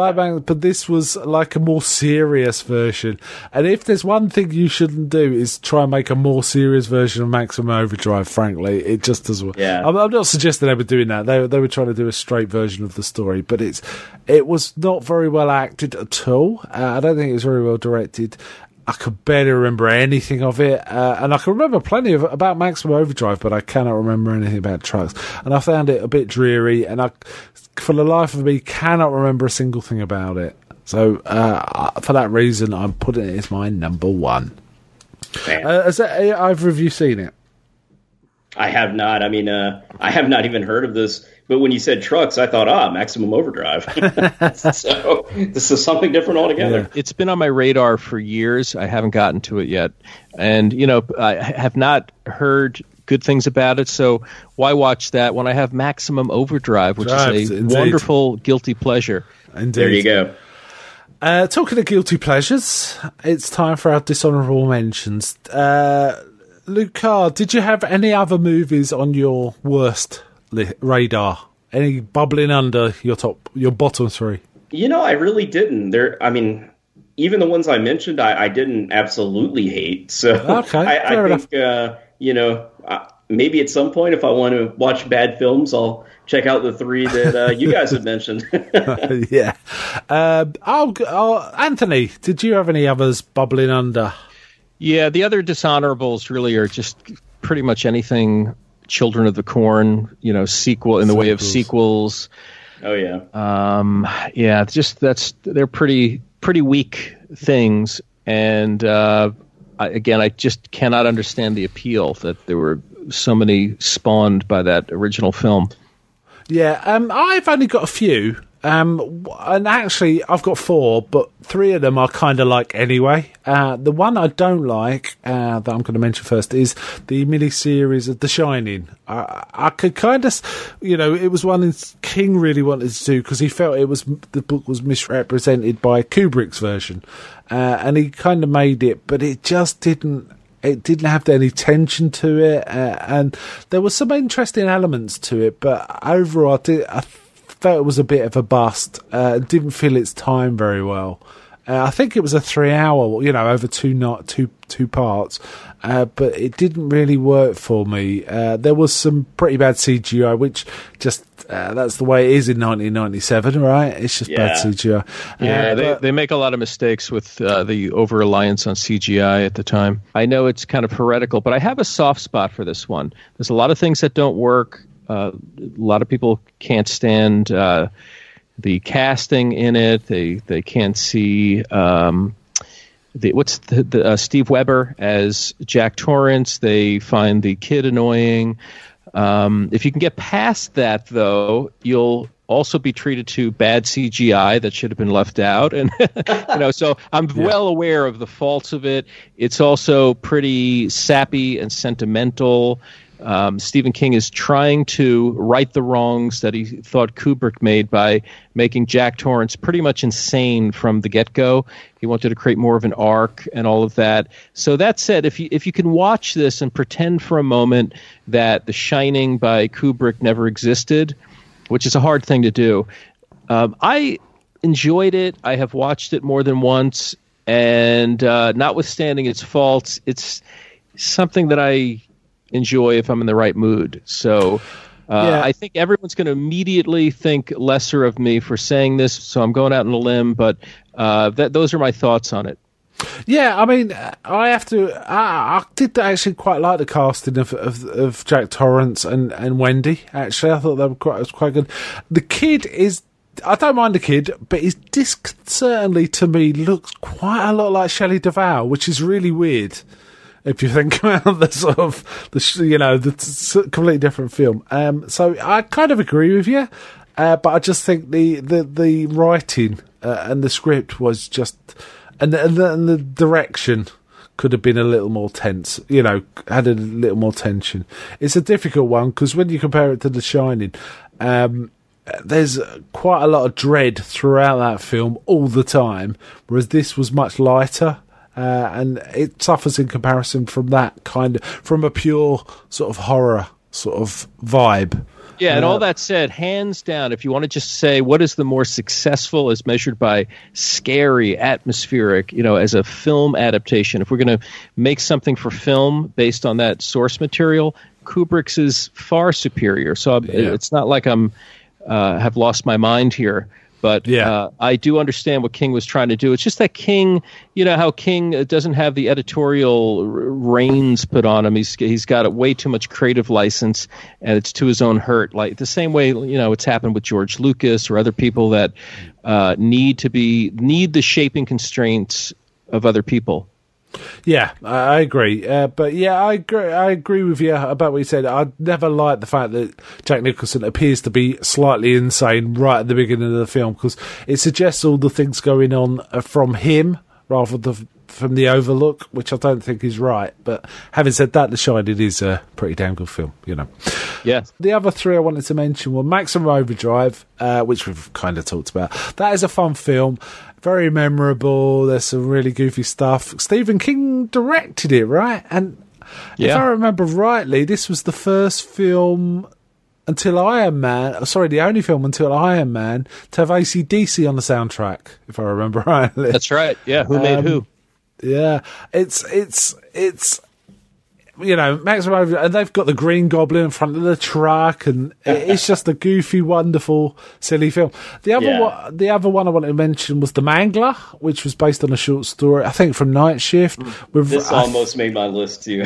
But this was like a more serious version. And if there's one thing you shouldn't do is try and make a more serious version of Maximum Overdrive, frankly. It just doesn't work. Yeah. I'm not suggesting they were doing that. They were trying to do a straight version of the story. But it was not very well acted at all. I don't think it was very well directed. I can barely remember anything of it, and I can remember plenty about Maximum Overdrive, but I cannot remember anything about Trucks. And I found it a bit dreary, and I, for the life of me, cannot remember a single thing about it. So for that reason, I'm putting it as my number one. Either of you seen it? I have not. I mean, I have not even heard of this. But when you said Trucks, I thought, Maximum Overdrive. So this is something different altogether. Yeah. It's been on my radar for years. I haven't gotten to it yet. And, you know, I have not heard good things about it. So why watch that when I have Maximum Overdrive, which is a wonderful guilty pleasure. Indeed. There you go. Talking of guilty pleasures, it's time for our dishonorable mentions. Luca, did you have any other movies on your worst radar? Any bubbling under your bottom three? You know, I really didn't. I mean, even the ones I mentioned, I didn't absolutely hate. So I think, you know, maybe at some point, if I want to watch bad films, I'll check out the three that you guys had mentioned. Yeah. Anthony, did you have any others bubbling under? Yeah, the other dishonorables really are just pretty much anything Children of the Corn, you know, way of sequels. Oh yeah. Yeah, just they're pretty weak things, and I just cannot understand the appeal that there were so many spawned by that original film. Yeah, I've only got a few. And actually I've got four, but three of them I kind of like anyway. The one I don't like, that I'm going to mention first is the miniseries of The Shining. I could kind of, you know, it was one King really wanted to do because he felt the book was misrepresented by Kubrick's version. And he kind of made it, but it just didn't. It didn't have any tension to it. And there were some interesting elements to it, but overall I felt it was a bit of a bust. Didn't feel its time very well. I think it was a 3-hour, you know, over two parts, but it didn't really work for me. There was some pretty bad CGI, which just that's the way it is in 1997, right? It's just bad CGI. Yeah, they make a lot of mistakes with the over-reliance on CGI at the time. I know it's kind of heretical, but I have a soft spot for this one. There's a lot of things that don't work. A lot of people can't stand the casting in it. They can't see Steve Weber as Jack Torrance. They find the kid annoying. If you can get past that, though, you'll also be treated to bad CGI that should have been left out. And, you know, so I'm well aware of the faults of it. It's also pretty sappy and sentimental. Stephen King is trying to right the wrongs that he thought Kubrick made by making Jack Torrance pretty much insane from the get-go. He wanted to create more of an arc and all of that. So that said, if you can watch this and pretend for a moment that The Shining by Kubrick never existed, which is a hard thing to do, I enjoyed it. I have watched it more than once, and notwithstanding its faults, it's something that I enjoy if I'm in the right mood. So I think everyone's going to immediately think lesser of me for saying this, so I'm going out on a limb, but those are my thoughts on it. Yeah, I mean, I did actually quite like the casting of Jack Torrance and Wendy, actually. I thought that was quite good. The kid is, I don't mind the kid, but he's disconcertingly, to me, looks quite a lot like Shelley Duvall, which is really weird. If you think about the sort of, the completely different film. So I kind of agree with you, but I just think the writing and the script was just, and the direction could have been a little more tense, had a little more tension. It's a difficult one because when you compare it to The Shining, there's quite a lot of dread throughout that film all the time, whereas this was much lighter. And it suffers in comparison from that from a pure sort of horror sort of vibe. Yeah, and all that said, hands down, if you want to just say what is the more successful as measured by scary, atmospheric, as a film adaptation, if we're going to make something for film based on that source material, Kubrick's is far superior. So it's not like I'm have lost my mind here. But I do understand what King was trying to do. It's just that King, how King doesn't have the editorial reins put on him. He's got way too much creative license, and it's to his own hurt. Like the same way, it's happened with George Lucas or other people that need the shaping constraints of other people. Yeah, I agree. But yeah, I agree with you about what you said. I never liked the fact that Jack Nicholson appears to be slightly insane right at the beginning of the film because it suggests all the things going on from him rather than from the Overlook, which I don't think is right. But having said that, The Shining is a pretty damn good film, Yeah. The other three I wanted to mention were Maximum Overdrive, which we've kind of talked about. That is a fun film. Very memorable. There's some really goofy stuff. Stephen King directed it, right? And if I remember rightly, this was the first film until Iron Man. Sorry, the only film until Iron Man to have AC/DC on the soundtrack, if I remember rightly. That's right. Yeah. Who made who? Yeah. It's. Maximum, and they've got the Green Goblin in front of the truck, and it's just a goofy, wonderful, silly film. The other one I wanted to mention was The Mangler, which was based on a short story, I think, from Night Shift. This almost made my list too.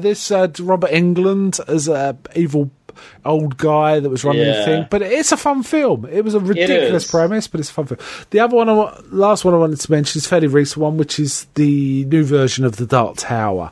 This Robert Englund as a evil old guy that was running the thing, but it's a fun film. It was a ridiculous premise, but it's a fun film. The other one, last one I wanted to mention is a fairly recent one, which is the new version of The Dark Tower.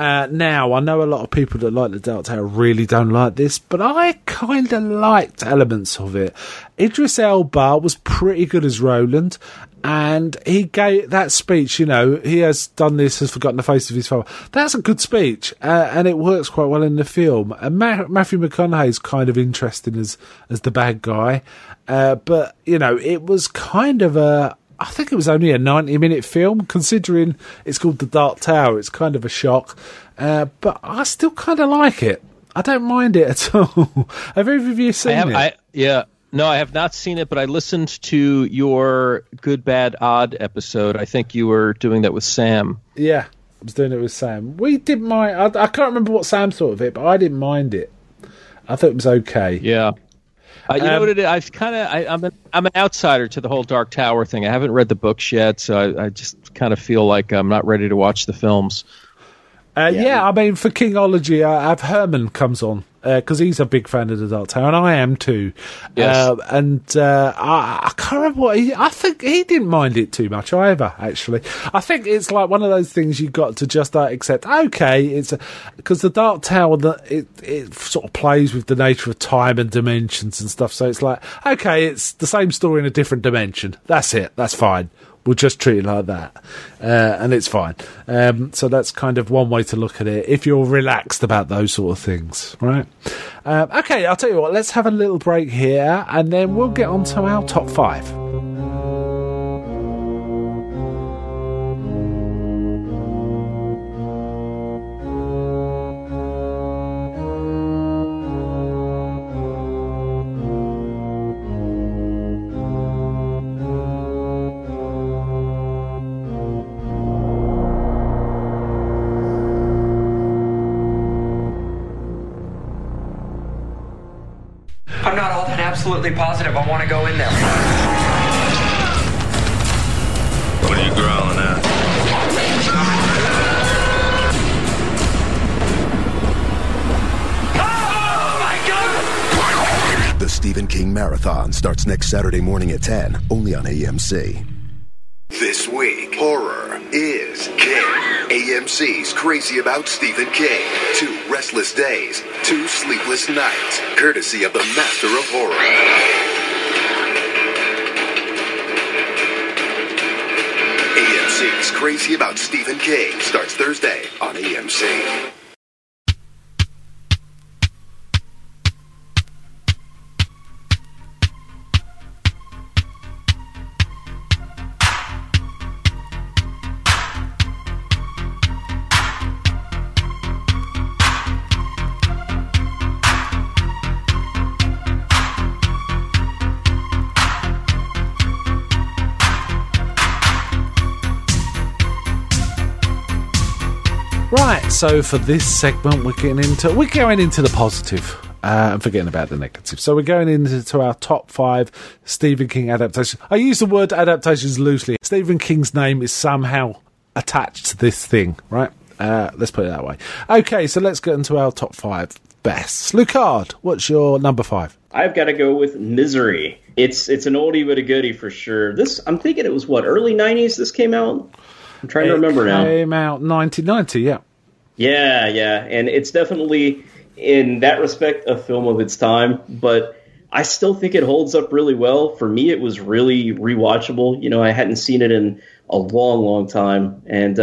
Now, I know a lot of people that like The Dark Tower really don't like this, but I kind of liked elements of it. Idris Elba was pretty good as Roland, and he gave that speech, he has done this, has forgotten the face of his father. That's a good speech, and it works quite well in the film. And Matthew McConaughey's kind of interesting as the bad guy, but, it was kind of I think it was only a 90-minute film, considering it's called The Dark Tower. It's kind of a shock, but I still kind of like it. I don't mind it at all. Have either of you seen it? No, I have not seen it, but I listened to your Good, Bad, Odd episode. I think you were doing that with Sam. Yeah, I was doing it with Sam. We didn't mind. I can't remember what Sam thought of it, but I didn't mind it. I thought it was okay. Yeah. You know what it is? I'm an outsider to the whole Dark Tower thing. I haven't read the books yet, so I just kind of feel like I'm not ready to watch the films. For Kingology, Herman comes on because he's a big fan of the Dark Tower, and I am too. Yes. And I can't remember what he... I think he didn't mind it too much either, actually. I think it's like one of those things you've got to just accept, okay, it's... Because the Dark Tower, it sort of plays with the nature of time and dimensions and stuff, so it's like, okay, it's the same story in a different dimension. That's it. That's fine. We'll just treat it like that, and it's fine. So that's kind of one way to look at it, if you're relaxed about those sort of things, right? Okay, I'll tell you what, let's have a little break here, and then we'll get on to our top five. Absolutely positive I want to go in there. What are you growling at? Oh my God! The Stephen King Marathon starts next Saturday morning at 10, only on AMC. This week, horror is king. AMC's Crazy About Stephen King. 2 restless days, 2 sleepless nights, courtesy of the master of horror. AMC's Crazy About Stephen King starts Thursday on AMC. So for this segment, we're going into the positive and forgetting about the negative. So we're going into our top 5 Stephen King adaptations. I use the word adaptations loosely. Stephen King's name is somehow attached to this thing, right? Let's put it that way. Okay, so let's get into our top 5 best. Lucard, what's your number 5? I've got to go with Misery. It's an oldie but a goodie for sure. This, I'm thinking it was what, early 90s this came out? I'm trying to remember now. It came out 1990, yeah. Yeah, and it's definitely, in that respect, a film of its time, but I still think it holds up really well. For me, it was really rewatchable. You know, I hadn't seen it in a long, long time, and,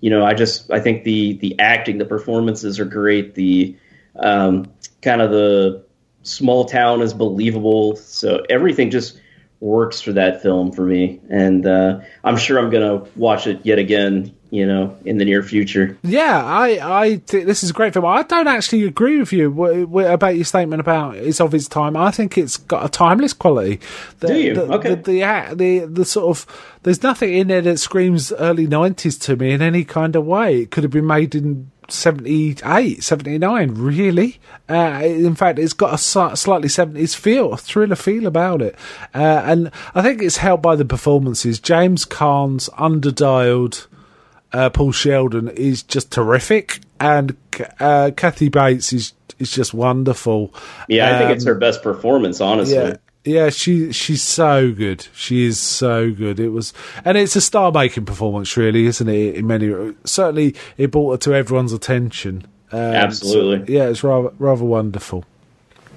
you know, I think the acting, the performances are great, the kind of the small town is believable, so everything just works for that film for me, and I'm sure I'm going to watch it yet again, you know, in the near future. Yeah, I think this is a great film. I don't actually agree with you about your statement about it's of its time. I think it's got a timeless quality. Do you? Okay. The sort of, there's nothing in there that screams early 90s to me in any kind of way. It could have been made in 78, 79, really. In fact, it's got a slightly 70s feel, a thriller feel about it. And I think it's helped by the performances. James Caan's underdialed Paul Sheldon is just terrific, and Kathy Bates is just wonderful. Yeah, I think it's her best performance, honestly. Yeah, she's so good. She is so good. And it's a star-making performance, really, isn't it? In many, certainly, it brought her to everyone's attention. Absolutely. So, yeah, it's rather wonderful.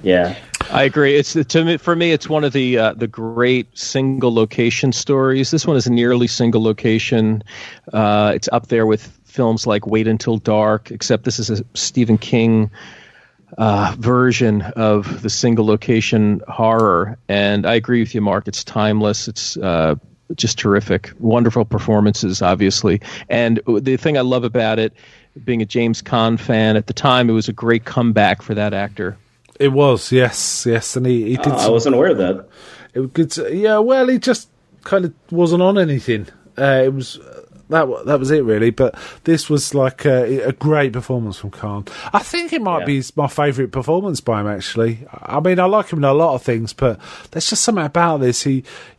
Yeah, I agree. For me, it's one of the great single location stories. This one is nearly single location. It's up there with films like Wait Until Dark, except this is a Stephen King version of the single location horror. And I agree with you, Mark. It's timeless. It's just terrific. Wonderful performances, obviously. And the thing I love about it, being a James Caan fan at the time, it was a great comeback for that actor. It was, yes, and he did. I wasn't aware of that. He just kind of wasn't on anything. It was that was it really. But this was like a great performance from Caan. I think it might be my favourite performance by him. Actually, I mean, I like him in a lot of things, but there's just something about this.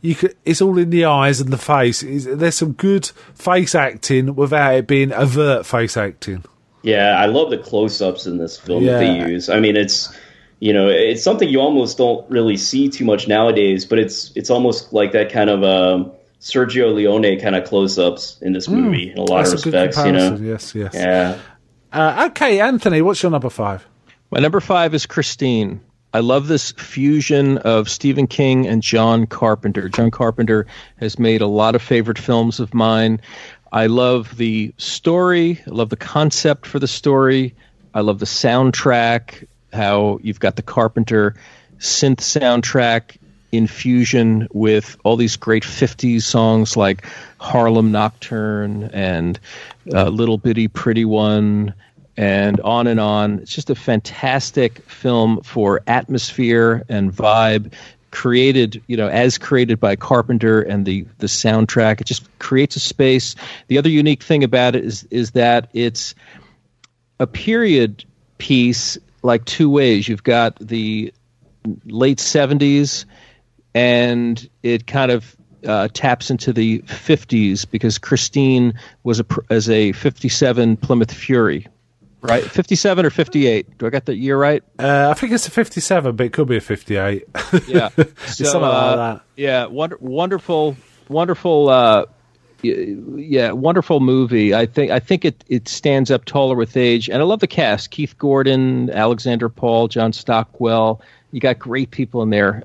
It's all in the eyes and the face. There's some good face acting without it being overt face acting. Yeah, I love the close-ups in this film that they use. I mean, it's, you know, it's something you almost don't really see too much nowadays, but it's almost like that kind of Sergio Leone kind of close-ups in this movie in a lot of respects, you know. Yes. Yeah. Okay, Anthony, what's your number five? My number five is Christine. I love this fusion of Stephen King and John Carpenter. John Carpenter has made a lot of favorite films of mine. I love the story. I love the concept for the story. I love the soundtrack, how you've got the Carpenter synth soundtrack in fusion with all these great 50s songs like Harlem Nocturne and Little Bitty Pretty One and on and on. It's just a fantastic film for atmosphere and vibe. Created, you know, as created by Carpenter and the soundtrack, it just creates a space. The other unique thing about it is that it's a period piece, like two ways. You've got the late 70s, and it kind of taps into the 50s because Christine was as a 57 Plymouth Fury. Right, 57 or 58? Do I got that year right? I think it's a 57, but it could be a 58. Yeah, so, something like that. Yeah, wonderful. Wonderful movie. I think it stands up taller with age, and I love the cast: Keith Gordon, Alexander Paul, John Stockwell. You got great people in there,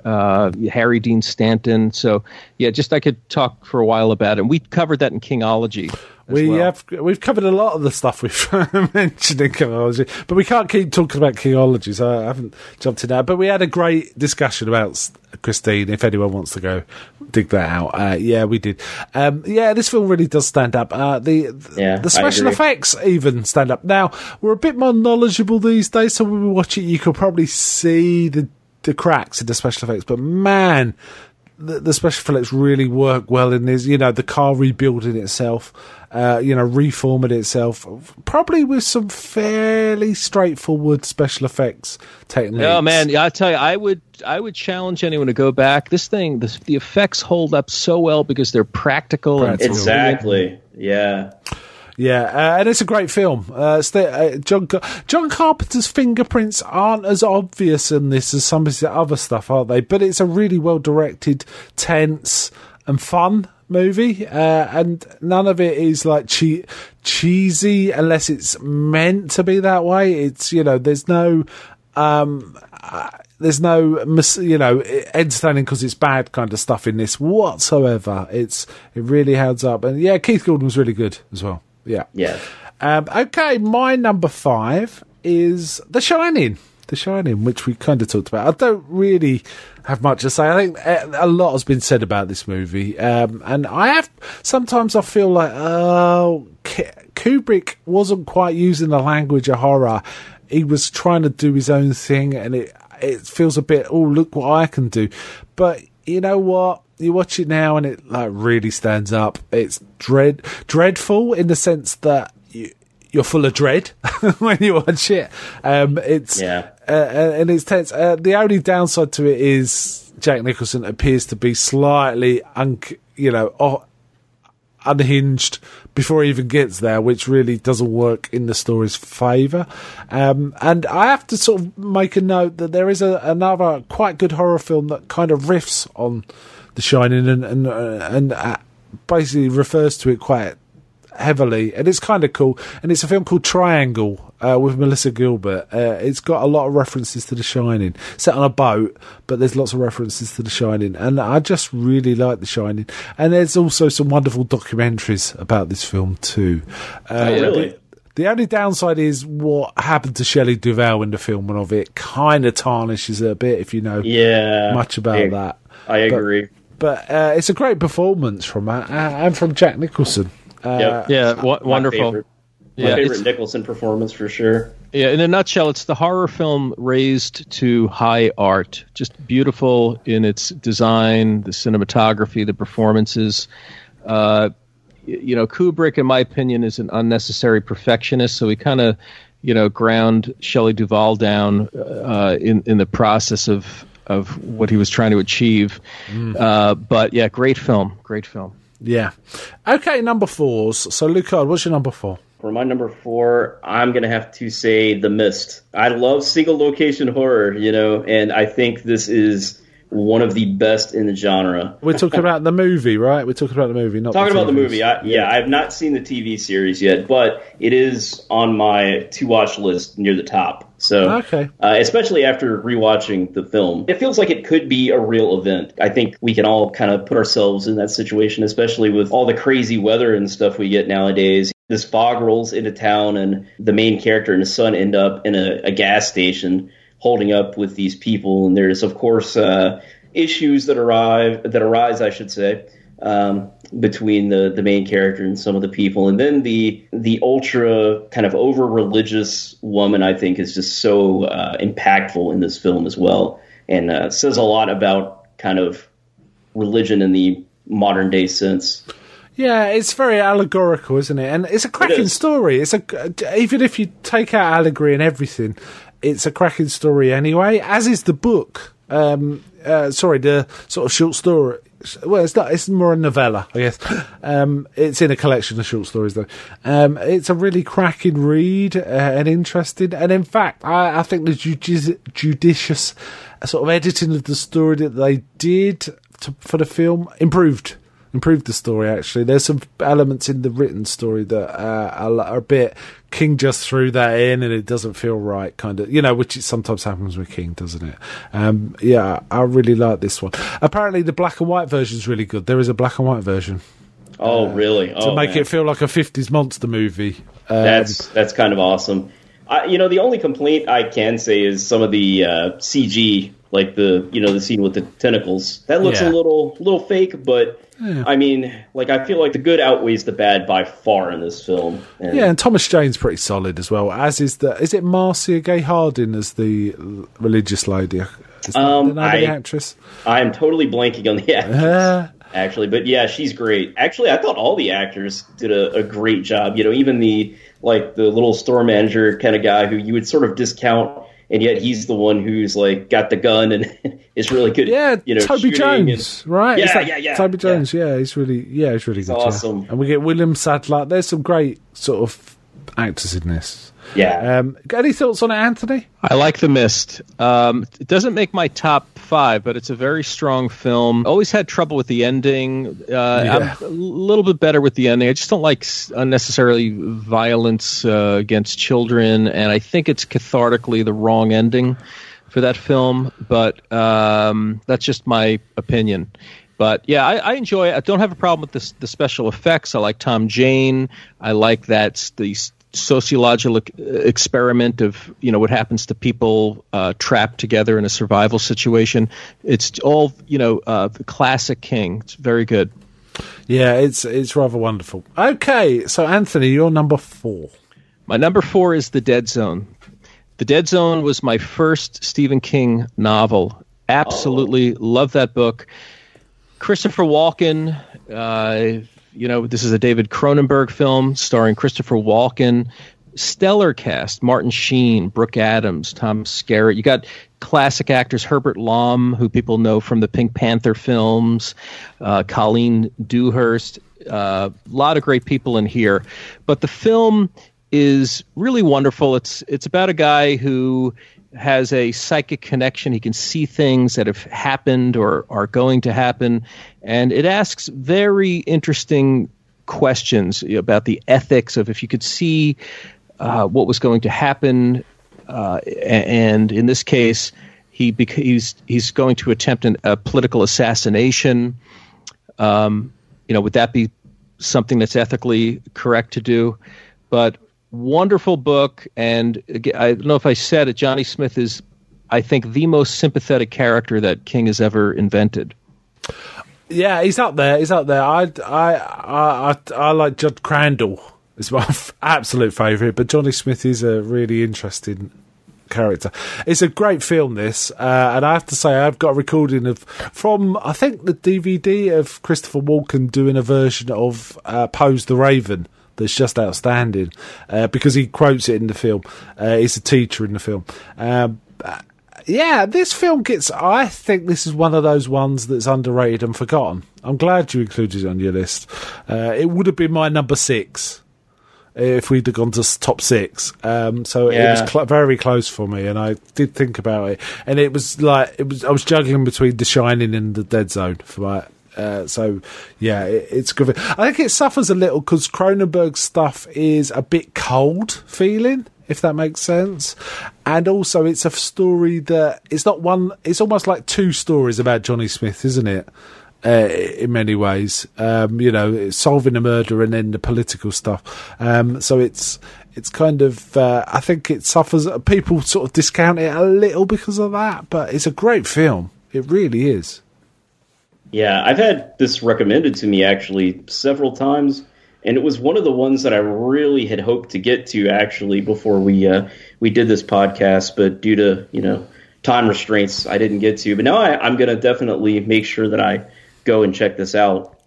Harry Dean Stanton. So yeah, just I could talk for a while about it. And we covered that in Kingology. We've covered a lot of the stuff we've mentioned in Kingology, but we can't keep talking about Kingology, so I haven't jumped in that. But we had a great discussion about Christine. If anyone wants to go dig that out, we did. This film really does stand up. The special effects even stand up. Now we're a bit more knowledgeable these days, so when we watch it, you can probably see the cracks in the special effects. But man, the special effects really work well in this. You know, the car rebuilding itself, reforming itself, probably with some fairly straightforward special effects techniques. No, man, I tell you, I would challenge anyone to go back. This thing, the effects hold up so well because they're practical. Exactly. Yeah. Yeah, and it's a great film. John Carpenter's fingerprints aren't as obvious in this as some of the other stuff, aren't they? But it's a really well-directed, tense, and fun movie, and none of it is like cheesy unless it's meant to be that way. It's, you know, there's no entertaining because it's bad kind of stuff in this whatsoever. It really holds up, and yeah, Keith Gordon was really good as well. Yeah. Yeah. Okay, my number five is The Shining. The Shining, which we kind of talked about. I don't really have much to say. I think a lot has been said about this movie. And sometimes I feel like, Kubrick wasn't quite using the language of horror. He was trying to do his own thing, and it feels a bit, oh, look what I can do. But you know what? You watch it now and it like really stands up. It's dreadful in the sense that you're full of dread when you watch it. And it's tense. The only downside to it is Jack Nicholson appears to be slightly unhinged before he even gets there, which really doesn't work in the story's favour. And I have to sort of make a note that there is another quite good horror film that kind of riffs on The Shining and basically refers to it quite heavily, and it's kind of cool. And it's a film called Triangle with Melissa Gilbert. It's got a lot of references to The Shining. Set on a boat, but there's lots of references to The Shining, and I just really like The Shining. And there's also some wonderful documentaries about this film too. Really? The only downside is what happened to Shelley Duvall in the filming of it kind of tarnishes it a bit, if you know much about that. I agree. But it's a great performance from her and from Jack Nicholson. Wonderful. My favorite Nicholson performance for sure. Yeah, in a nutshell, it's the horror film raised to high art. Just beautiful in its design, the cinematography, the performances. Kubrick, in my opinion, is an unnecessary perfectionist, so he kind of, ground Shelley Duvall down in the process of what he was trying to achieve. But great film. Okay, number fours. So, Lucard, what's your number four? For my number four, I'm going to have to say The Mist. I love single location horror, you know, and I think this is one of the best in the genre. We're talking about the movie, right? We're talking about the movie, not talking the about the movie. I've not seen the TV series yet, but it is on my to-watch list near the top. So, especially after rewatching the film, it feels like it could be a real event. I think we can all kind of put ourselves in that situation, especially with all the crazy weather and stuff we get nowadays. This fog rolls into town, and the main character and his son end up in a gas station, holding up with these people. And there's, of course, issues that arise, between the main character and some of the people. And then the ultra kind of over-religious woman, I think, is just so impactful in this film as well, and says a lot about kind of religion in the modern-day sense. Yeah, it's very allegorical, isn't it? And it's a cracking story. It's even if you take out allegory and everything, it's a cracking story anyway, as is the book. The sort of short story. Well, it's more a novella, I guess. It's in a collection of short stories, though. It's a really cracking read and interesting. And in fact, I think the judicious sort of editing of the story that they did for the film improved the story, actually. There's some elements in the written story that are a bit... King just threw that in and it doesn't feel right, kind of, you know, which it sometimes happens with King, doesn't it? I really like this one. Apparently the black and white version is really good. There is a black and white version. Oh, really? Oh, to make it feel like a 50s monster movie. That's kind of awesome. The only complaint I can say is some of the CG, like the scene with the tentacles. That looks a little fake, but... Yeah. I mean, I feel like the good outweighs the bad by far in this film. And Thomas Jane's pretty solid as well, as is is it Marcia Gay Harden as the religious lady? Is the actress? I am totally blanking on the actress, actually. But yeah, she's great. Actually, I thought all the actors did a great job. You know, even the little store manager kind of guy who you would sort of discount, and yet he's the one who's got the gun and is really good. Yeah, Toby Jones, right? Yeah. Toby Jones, yeah, he's really good. Awesome. Yeah. And we get William Sadler. There's some great sort of actors in this. Yeah. Got any thoughts on it, Anthony? I like The Mist. It doesn't make my top five, but it's a very strong film. Always had trouble with the ending. I'm a little bit better with the ending. I just don't like unnecessarily violence against children, and I think it's cathartically the wrong ending for that film, but that's just my opinion. But yeah, I enjoy it. I don't have a problem with the special effects. I like Tom Jane. I like the sociological experiment of what happens to people trapped together in a survival situation. It's all the classic King. It's very good. Yeah, it's rather wonderful. Okay, so Anthony, your number four. My number four is The Dead Zone. The Dead Zone was my first Stephen King novel. Absolutely love that book. Christopher Walken. This is a David Cronenberg film starring Christopher Walken. Stellar cast, Martin Sheen, Brooke Adams, Tom Skerritt. You got classic actors, Herbert Lom, who people know from the Pink Panther films, Colleen Dewhurst, a lot of great people in here. But the film is really wonderful. It's about a guy who has a psychic connection. He can see things that have happened or are going to happen. And it asks very interesting questions about the ethics of if you could see what was going to happen. And in this case, he's going to attempt a political assassination. Would that be something that's ethically correct to do? But wonderful book, and again, I don't know if I said it, Johnny Smith is, I think, the most sympathetic character that King has ever invented. Yeah, he's up there. I like Judd Crandall. It's my absolute favourite, but Johnny Smith is a really interesting character. It's a great film, this, and I have to say I've got a recording from I think the DVD of Christopher Walken doing a version of Pose the Raven. That's just outstanding because he quotes it in the film. He's a teacher in the film. This film gets... I think this is one of those ones that's underrated and forgotten. I'm glad you included it on your list. It would have been my number six. if we'd have gone to top six. So it was very close for me, and I did think about it. And it was like I was juggling between The Shining and The Dead Zone for my. It's good. I think it suffers a little because Cronenberg's stuff is a bit cold feeling, if that makes sense. And also, it's a story that it's not one. It's almost like two stories about Johnny Smith, isn't it? In many ways, solving a murder and then the political stuff. So it's kind of. I think it suffers. People sort of discount it a little because of that, but it's a great film. It really is. Yeah, I've had this recommended to me, actually, several times, and it was one of the ones that I really had hoped to get to, actually, before we did this podcast, but due to, time restraints, I didn't get to. But now I'm going to definitely make sure that I go and check this out.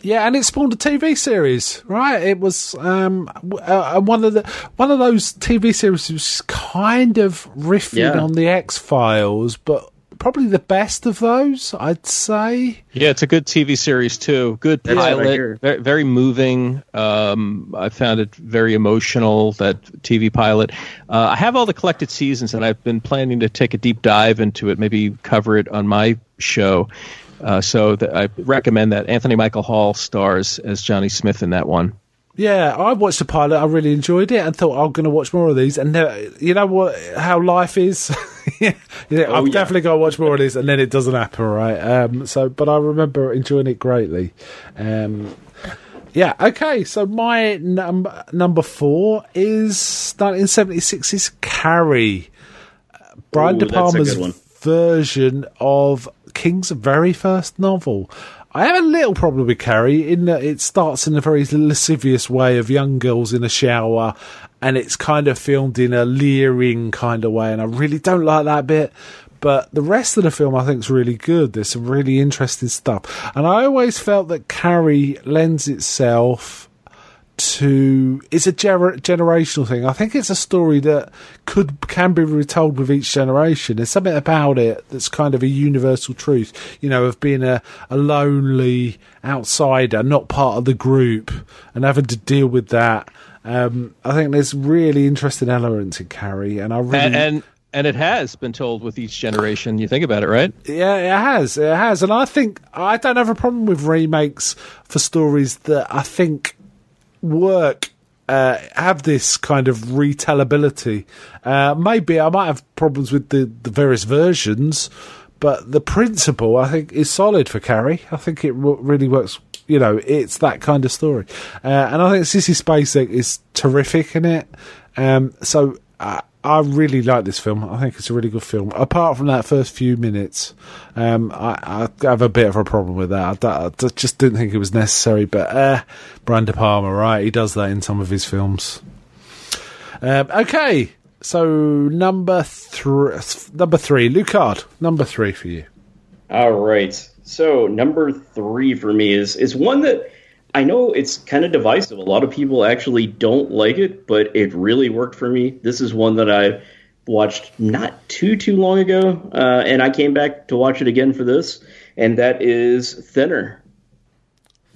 Yeah, and it spawned a TV series, right? It was one of those TV series was kind of riffing on the X-Files, but... probably the best of those, I'd say. Yeah, it's a good TV series too. Good pilot, very, very moving. I found it very emotional, that TV pilot. I have all the collected seasons, and I've been planning to take a deep dive into it, maybe cover it on my show. So I recommend that. Anthony Michael Hall stars as Johnny Smith in that one. Yeah, I watched the pilot. I really enjoyed it and thought I'm going to watch more of these. And you know what? How life is. Definitely going to watch more of this, and then it doesn't happen, right? But I remember enjoying it greatly. So my number four is 1976's Carrie, Brian De Palma's version of King's very first novel. I have a little problem with Carrie in that it starts in a very lascivious way of young girls in a shower, and it's kind of filmed in a leering kind of way, and I really don't like that bit. But the rest of the film I think is really good. There's some really interesting stuff. And I always felt that Carrie lends itself to... it's a generational thing. I think it's a story that can be retold with each generation. There's something about it that's kind of a universal truth, of being a lonely outsider, not part of the group, and having to deal with that. I think there's really interesting elements in Carrie, and I really and it has been told with each generation. You think about it, right? Yeah, it has, and I think I don't have a problem with remakes for stories that I think work. Have this kind of retellability. Maybe I might have problems with the various versions, but the principle I think is solid for Carrie. I think it really works. It's that kind of story. And I think Sissy Spacek is terrific in it. I really like this film. I think it's a really good film. Apart from that first few minutes, I have a bit of a problem with that. I just didn't think it was necessary. But Brian De Palma, right? He does that in some of his films. So number three, Lucard. Number three for you. All right. So number three for me is one that I know it's kind of divisive. A lot of people actually don't like it, but it really worked for me. This is one that I watched not too long ago, and I came back to watch it again for this, and that is Thinner.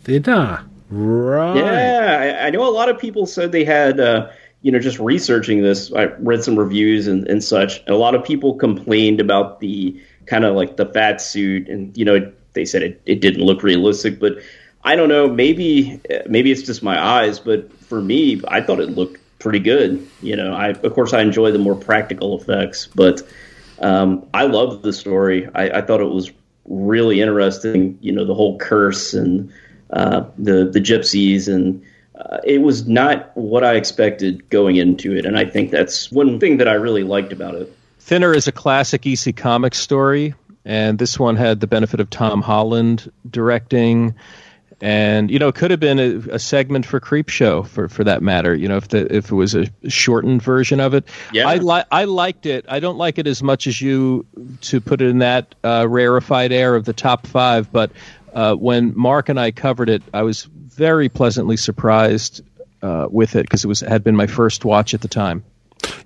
Thinner, right? Yeah, I know a lot of people said they had, just researching this. I read some reviews and such, and a lot of people complained about the kind of like the fat suit, and they said it didn't look realistic, but I don't know, maybe it's just my eyes, but for me, I thought it looked pretty good. I enjoy the more practical effects, but I loved the story. I thought it was really interesting, the whole curse and the gypsies, and it was not what I expected going into it, and I think that's one thing that I really liked about it. Thinner is a classic EC Comics story, and this one had the benefit of Tom Holland directing. And, it could have been a segment for Creepshow, for that matter, if it was a shortened version of it. Yeah. I liked it. I don't like it as much as you, to put it in that rarefied air of the top five. But when Mark and I covered it, I was very pleasantly surprised with it because it had been my first watch at the time.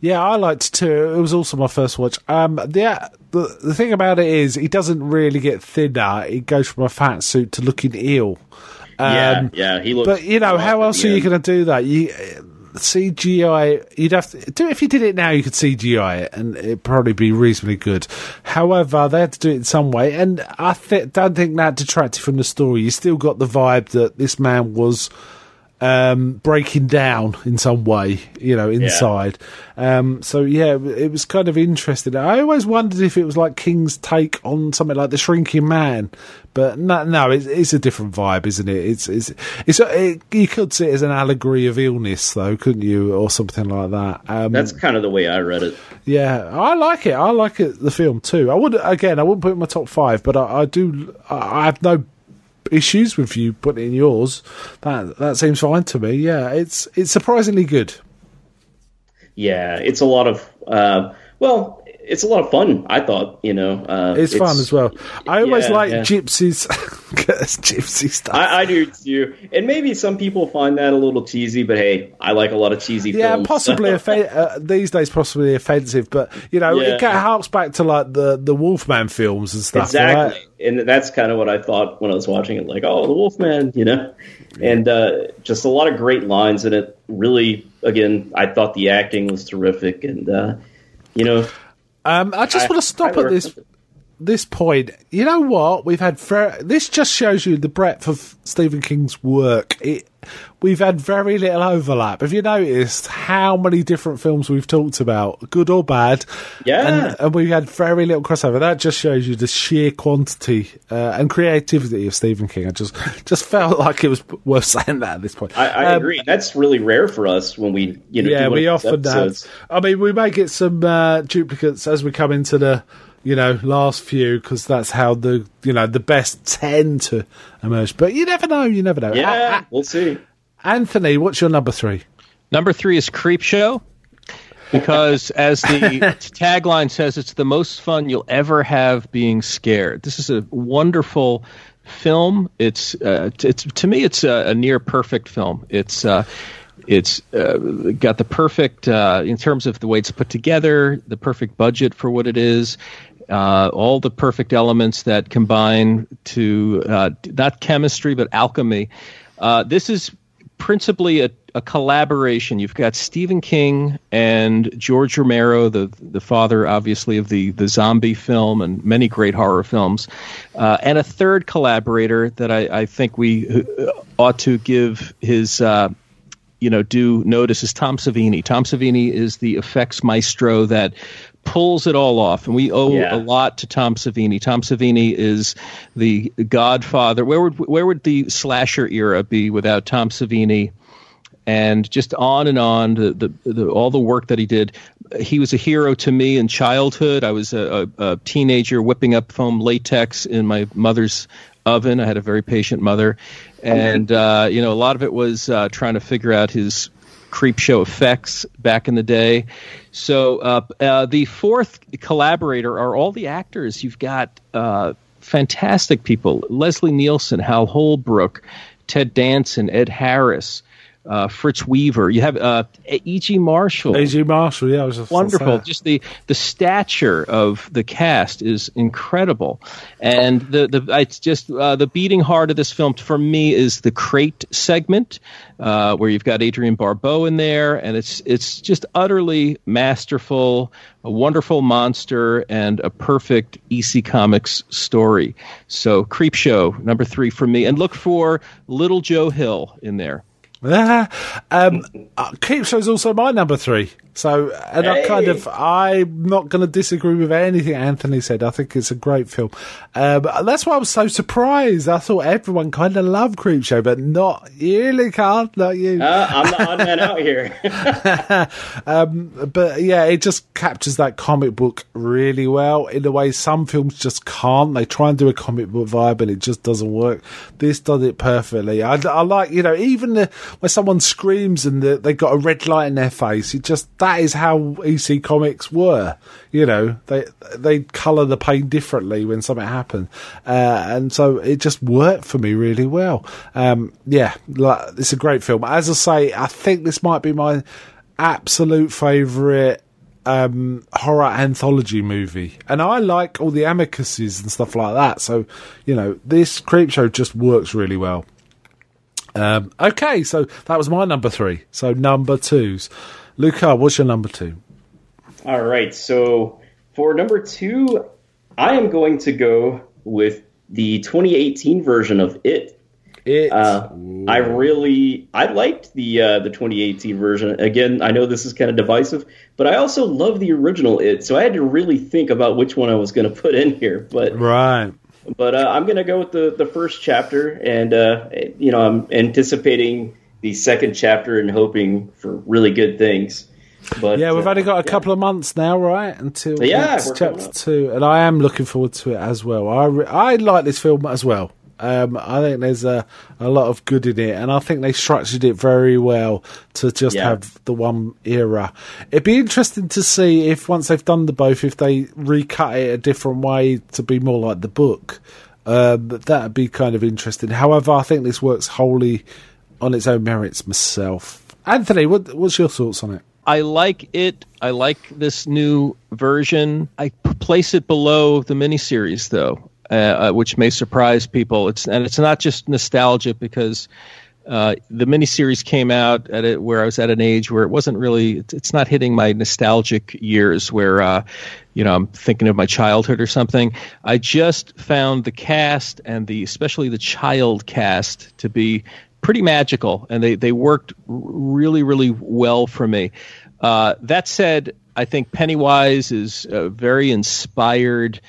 Yeah, I liked it too. It was also my first watch. The thing about it is he doesn't really get thinner. He goes from a fat suit to looking ill. Yeah, he looks. But you know, how else are you going to do that? You CGI. You'd have to do it. If you did it now, you could CGI it, and it'd probably be reasonably good. However, they had to do it in some way, and I don't think that detracted from the story. You still got the vibe that this man was breaking down in some way, you know, inside. Yeah. So yeah, it was kind of interesting. I always wondered if it was like King's take on something like The Shrinking Man, but no, it's a different vibe, isn't it? It's you could see it as an allegory of illness, though, couldn't you, or something like that. That's kind of the way I read it. Yeah, I like it. I like it. The film too. I wouldn't put it in my top five, but I do. I have no issues with you putting in yours. That seems fine to me. Yeah, it's surprisingly good. Yeah, it's a lot of it's a lot of fun, I thought, you know. It's fun as well. I always gypsies. Gypsy stuff. I do too. And maybe some people find that a little cheesy, but hey, I like a lot of cheesy films. Yeah, possibly these days possibly offensive, but you know, it kind of harks back to like the Wolfman films and stuff. Exactly. Right? And that's kind of what I thought when I was watching it, like, oh, the Wolfman, you know. And just a lot of great lines in it. Really, again, I thought the acting was terrific, and you know, I just want to stop at this point. You know what? We've had this just shows you the breadth of Stephen King's work. We've had very little overlap. Have you noticed how many different films we've talked about, good or bad? Yeah. And we've had very little crossover. That just shows you the sheer quantity and creativity of Stephen King. I just felt like it was worth saying that at this point. I agree. That's really rare for us when we, you know, do we often have. I mean, we may get some duplicates as we come into the, you know, last few, because that's how the best tend to emerge. But you never know. Yeah, we'll see. Anthony, what's your number three? Number three is Creepshow, because as the tagline says, it's the most fun you'll ever have being scared. This is a wonderful film. It's a near perfect film. It's got the perfect in terms of the way it's put together, the perfect budget for what it is. All the perfect elements that combine to not chemistry but alchemy. This is principally a collaboration. You've got Stephen King and George Romero, the father, obviously, of the zombie film and many great horror films, and a third collaborator that I think we ought to give his due notice is Tom Savini. Tom Savini is the effects maestro that pulls it all off, and we owe a lot to Tom Savini. Tom Savini is the godfather. Where would the slasher era be without Tom Savini? And just on and on, all the work that he did. He was a hero to me in childhood. I was a teenager whipping up foam latex in my mother's oven. I had a very patient mother, and a lot of it was trying to figure out his Creepshow effects back in the day. So the fourth collaborator are all the actors. You've got fantastic people: Leslie Nielsen, Hal Holbrook, Ted Danson, Ed Harris, Fritz Weaver. You have E.G. Marshall. E.G. Marshall, yeah, it was wonderful. Just the stature of the cast is incredible, and it's just the beating heart of this film for me is the crate segment, where you've got Adrian Barbeau in there, and it's just utterly masterful, a wonderful monster, and a perfect EC Comics story. So, Creepshow, number three for me, and look for Little Joe Hill in there. Creepshow is also my number three. So, and hey. I'm not going to disagree with anything Anthony said. I think it's a great film. That's why I was so surprised. I thought everyone kind of loved Creepshow, but not you, Licard, not you. I'm the odd man out here. But yeah, it just captures that comic book really well in a way some films just can't. They try and do a comic book vibe, and it just doesn't work. This does it perfectly. I like, you know, even when someone screams and they got a red light in their face, it just... That is how EC Comics were. You know, they colour the pain differently when something happened. And so it just worked for me really well. It's a great film. As I say, I think this might be my absolute favourite horror anthology movie. And I like all the amicuses and stuff like that. So, you know, this Creepshow just works really well. Okay, so that was my number three. So number twos. Luca, what's your number two? All right, so for number two, I am going to go with the 2018 version of It. I liked the 2018 version. Again, I know this is kind of divisive, but I also love the original It, so I had to really think about which one I was going to put in here. But I'm going to go with the first chapter, and I'm anticipating the second chapter and hoping for really good things. But yeah, we've only got a couple of months now, right? Until chapter two, and I am looking forward to it as well. I like this film as well. I think there's a lot of good in it, and I think they structured it very well to just have the one era. It'd be interesting to see if once they've done the both, if they recut it a different way to be more like the book. That'd be kind of interesting. However, I think this works wholly on its own merits myself. Anthony, what's your thoughts on it? I like it. I like this new version. I place it below the miniseries, though. Which may surprise people. It's not just nostalgia, because the miniseries came out where I was at an age where it wasn't really. It's not hitting my nostalgic years where I'm thinking of my childhood or something. I just found the cast and especially the child cast to be pretty magical, and they worked really, really well for me. That said, I think Pennywise is a very inspired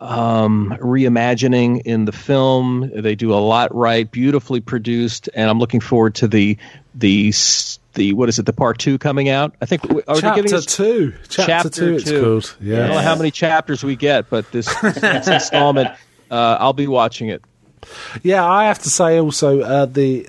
reimagining in the film. They do a lot right, beautifully produced, and I'm looking forward to the what is it, the part two coming out? I think chapter two. It's called. Yeah. I don't know how many chapters we get, but this installment, I'll be watching it. Yeah, I have to say also the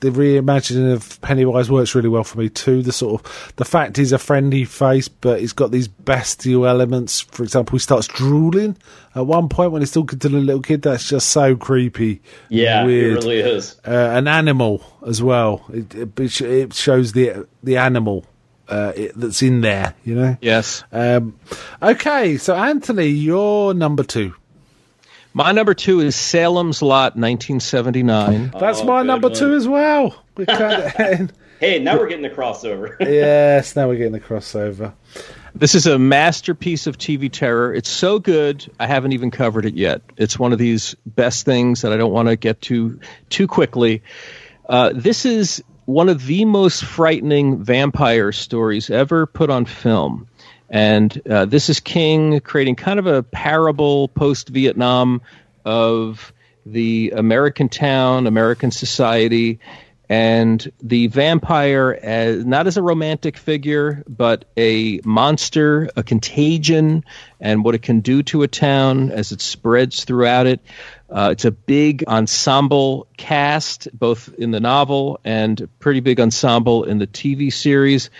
reimagining of Pennywise works really well for me too. The fact he's a friendly face, but he's got these bestial elements. For example, he starts drooling at one point when he's talking to the little kid. That's just so creepy. Yeah, weird. It really is. An animal as well. It shows the animal that's in there. You know. Yes. Okay, so Anthony, you're number two. My number two is Salem's Lot, 1979. That's my number two as well. Hey, now we're getting the crossover. Yes, now we're getting the crossover. This is a masterpiece of TV terror. It's so good, I haven't even covered it yet. It's one of these best things that I don't want to get to too quickly. This is one of the most frightening vampire stories ever put on film. And this is King creating kind of a parable post-Vietnam of the American town, American society, and the vampire as not as a romantic figure, but a monster, a contagion, and what it can do to a town as it spreads throughout it. It's a big ensemble cast, both in the novel and a pretty big ensemble in the TV series,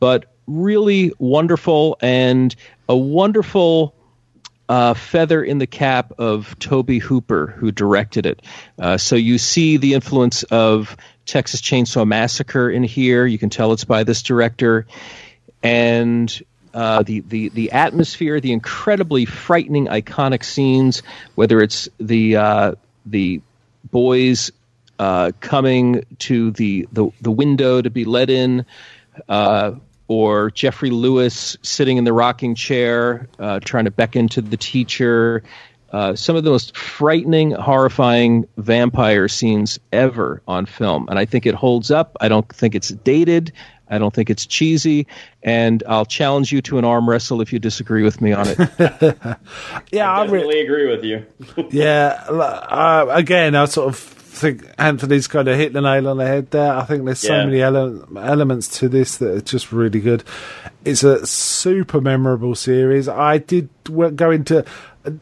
but really wonderful, and a wonderful feather in the cap of Tobe Hooper, who directed it. So you see the influence of Texas Chainsaw Massacre in here. You can tell it's by this director, and the atmosphere, the incredibly frightening, iconic scenes, whether it's the boys coming to the window to be let in. Or Jeffrey Lewis sitting in the rocking chair, trying to beckon to the teacher. Some of the most frightening, horrifying vampire scenes ever on film. And I think it holds up. I don't think it's dated. I don't think it's cheesy. And I'll challenge you to an arm wrestle if you disagree with me on it. Yeah, I really agree with you. Yeah. Again, I sort of think Anthony's kind of hit the nail on the head there. I think there's so many elements to this that are just really good. It's a super memorable series. I did go into,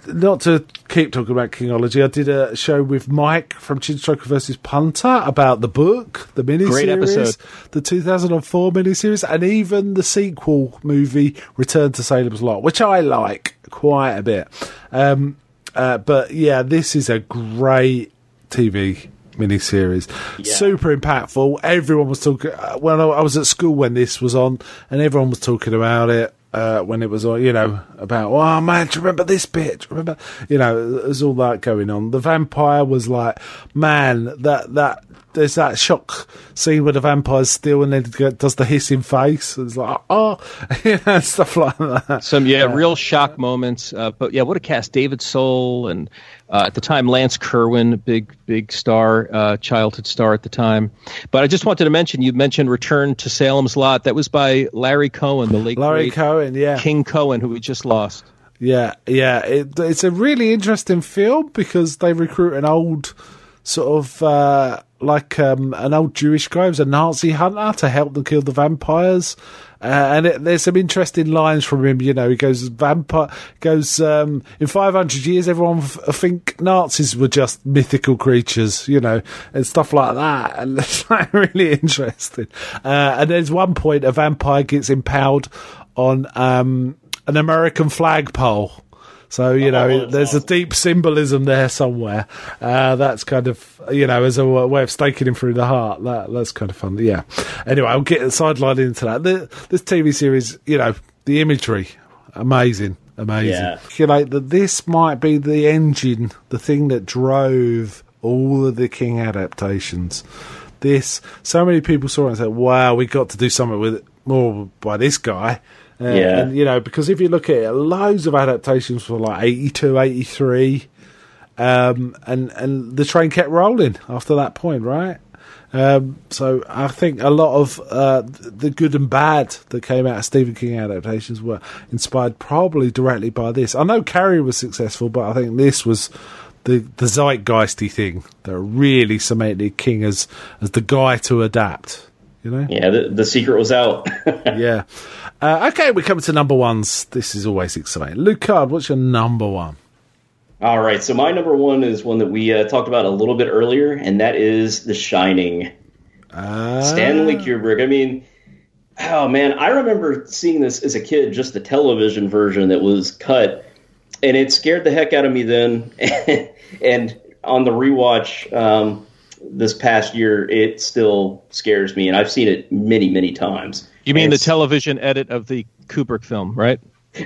not to keep talking about Kingology, I did a show with Mike from Chinstroker vs. Punter about the book, the miniseries. Great episode. The 2004 miniseries, and even the sequel movie, Return to Salem's Lot, which I like quite a bit. But yeah, this is a great TV miniseries, super impactful. Everyone was talking. When I was at school when this was on, and everyone was talking about it when it was on. You know, about, oh man, do you remember this bit? Remember, you know, there's all that going on. The vampire was like, man, that there's that shock scene where the vampire's still and then does the hissing face. It's like, oh, and stuff like that. Some, real shock moments. But, yeah, what a cast. David Soul and, at the time, Lance Kerwin, big star, childhood star at the time. But I just wanted to mention, you mentioned Return to Salem's Lot. That was by Larry Cohen, the late Larry Cohen, yeah. King Cohen, who we just lost. Yeah. It's a really interesting film because they recruit an old sort of an old Jewish guy who's a Nazi hunter to help them kill the vampires. There's some interesting lines from him. You know, he goes, in 500 years, everyone think Nazis were just mythical creatures, you know, and stuff like that. And it's like really interesting. And there's one point a vampire gets impaled on an American flagpole. So, you know, there's a deep symbolism there somewhere. That's kind of, you know, as a way of staking him through the heart. That's kind of fun. Yeah. Anyway, I'll get sidelined into that. This TV series, you know, the imagery, amazing. Yeah. You know, this might be the engine, the thing that drove all of the King adaptations. This, so many people saw it and said, wow, we got to do something with it more by this guy. And, you know, because if you look at it, loads of adaptations for like 82, 83, and the train kept rolling after that point, right? So I think a lot of the good and bad that came out of Stephen King adaptations were inspired probably directly by this. I know Carrie was successful, but I think this was the zeitgeisty thing that really cemented King as the guy to adapt. You know? Yeah, the secret was out. Yeah. Okay, we come to number ones. This is always exciting. Lucard, what's your number one? All right, so my number one is one that we talked about a little bit earlier, and that is The Shining. Stanley Kubrick. I mean, oh, man, I remember seeing this as a kid, just the television version that was cut, and it scared the heck out of me then. And on the rewatch this past year, it still scares me, and I've seen it many, many times. You mean the television edit of the Kubrick film, right?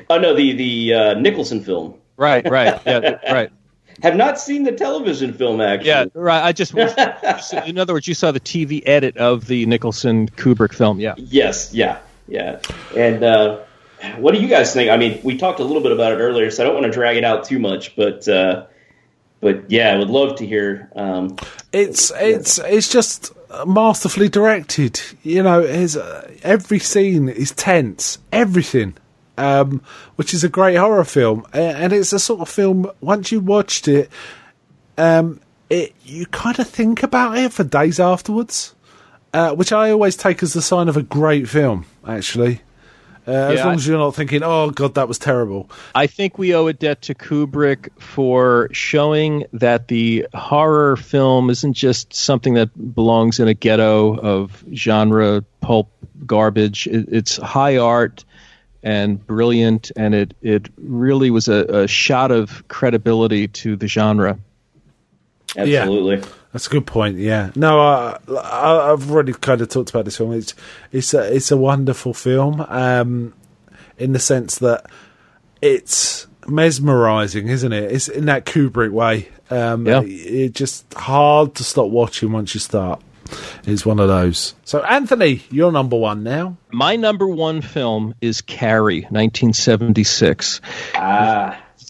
Oh, no, the Nicholson film. Right, yeah, right. Have not seen the television film, actually. Yeah, right, I just... In other words, you saw the TV edit of the Nicholson Kubrick film, yeah. Yes, yeah. And what do you guys think? I mean, we talked a little bit about it earlier, so I don't want to drag it out too much, But yeah, I would love to hear. It's just masterfully directed. You know, every scene is tense, everything, which is a great horror film. And it's a sort of film, once you watched it, you kind of think about it for days afterwards, which I always take as the sign of a great film, actually. As long as you're not thinking, oh, God, that was terrible. I think we owe a debt to Kubrick for showing that the horror film isn't just something that belongs in a ghetto of genre pulp garbage. It's high art and brilliant, and it really was a shot of credibility to the genre. Absolutely. Yeah. That's a good point. Yeah, no, I've already kind of talked about this film. It's a wonderful film, in the sense that it's mesmerizing, isn't it? It's in that Kubrick way. It's just hard to stop watching once you start. It's one of those. So, Anthony, you're number one now. My number one film is Carrie, 1976.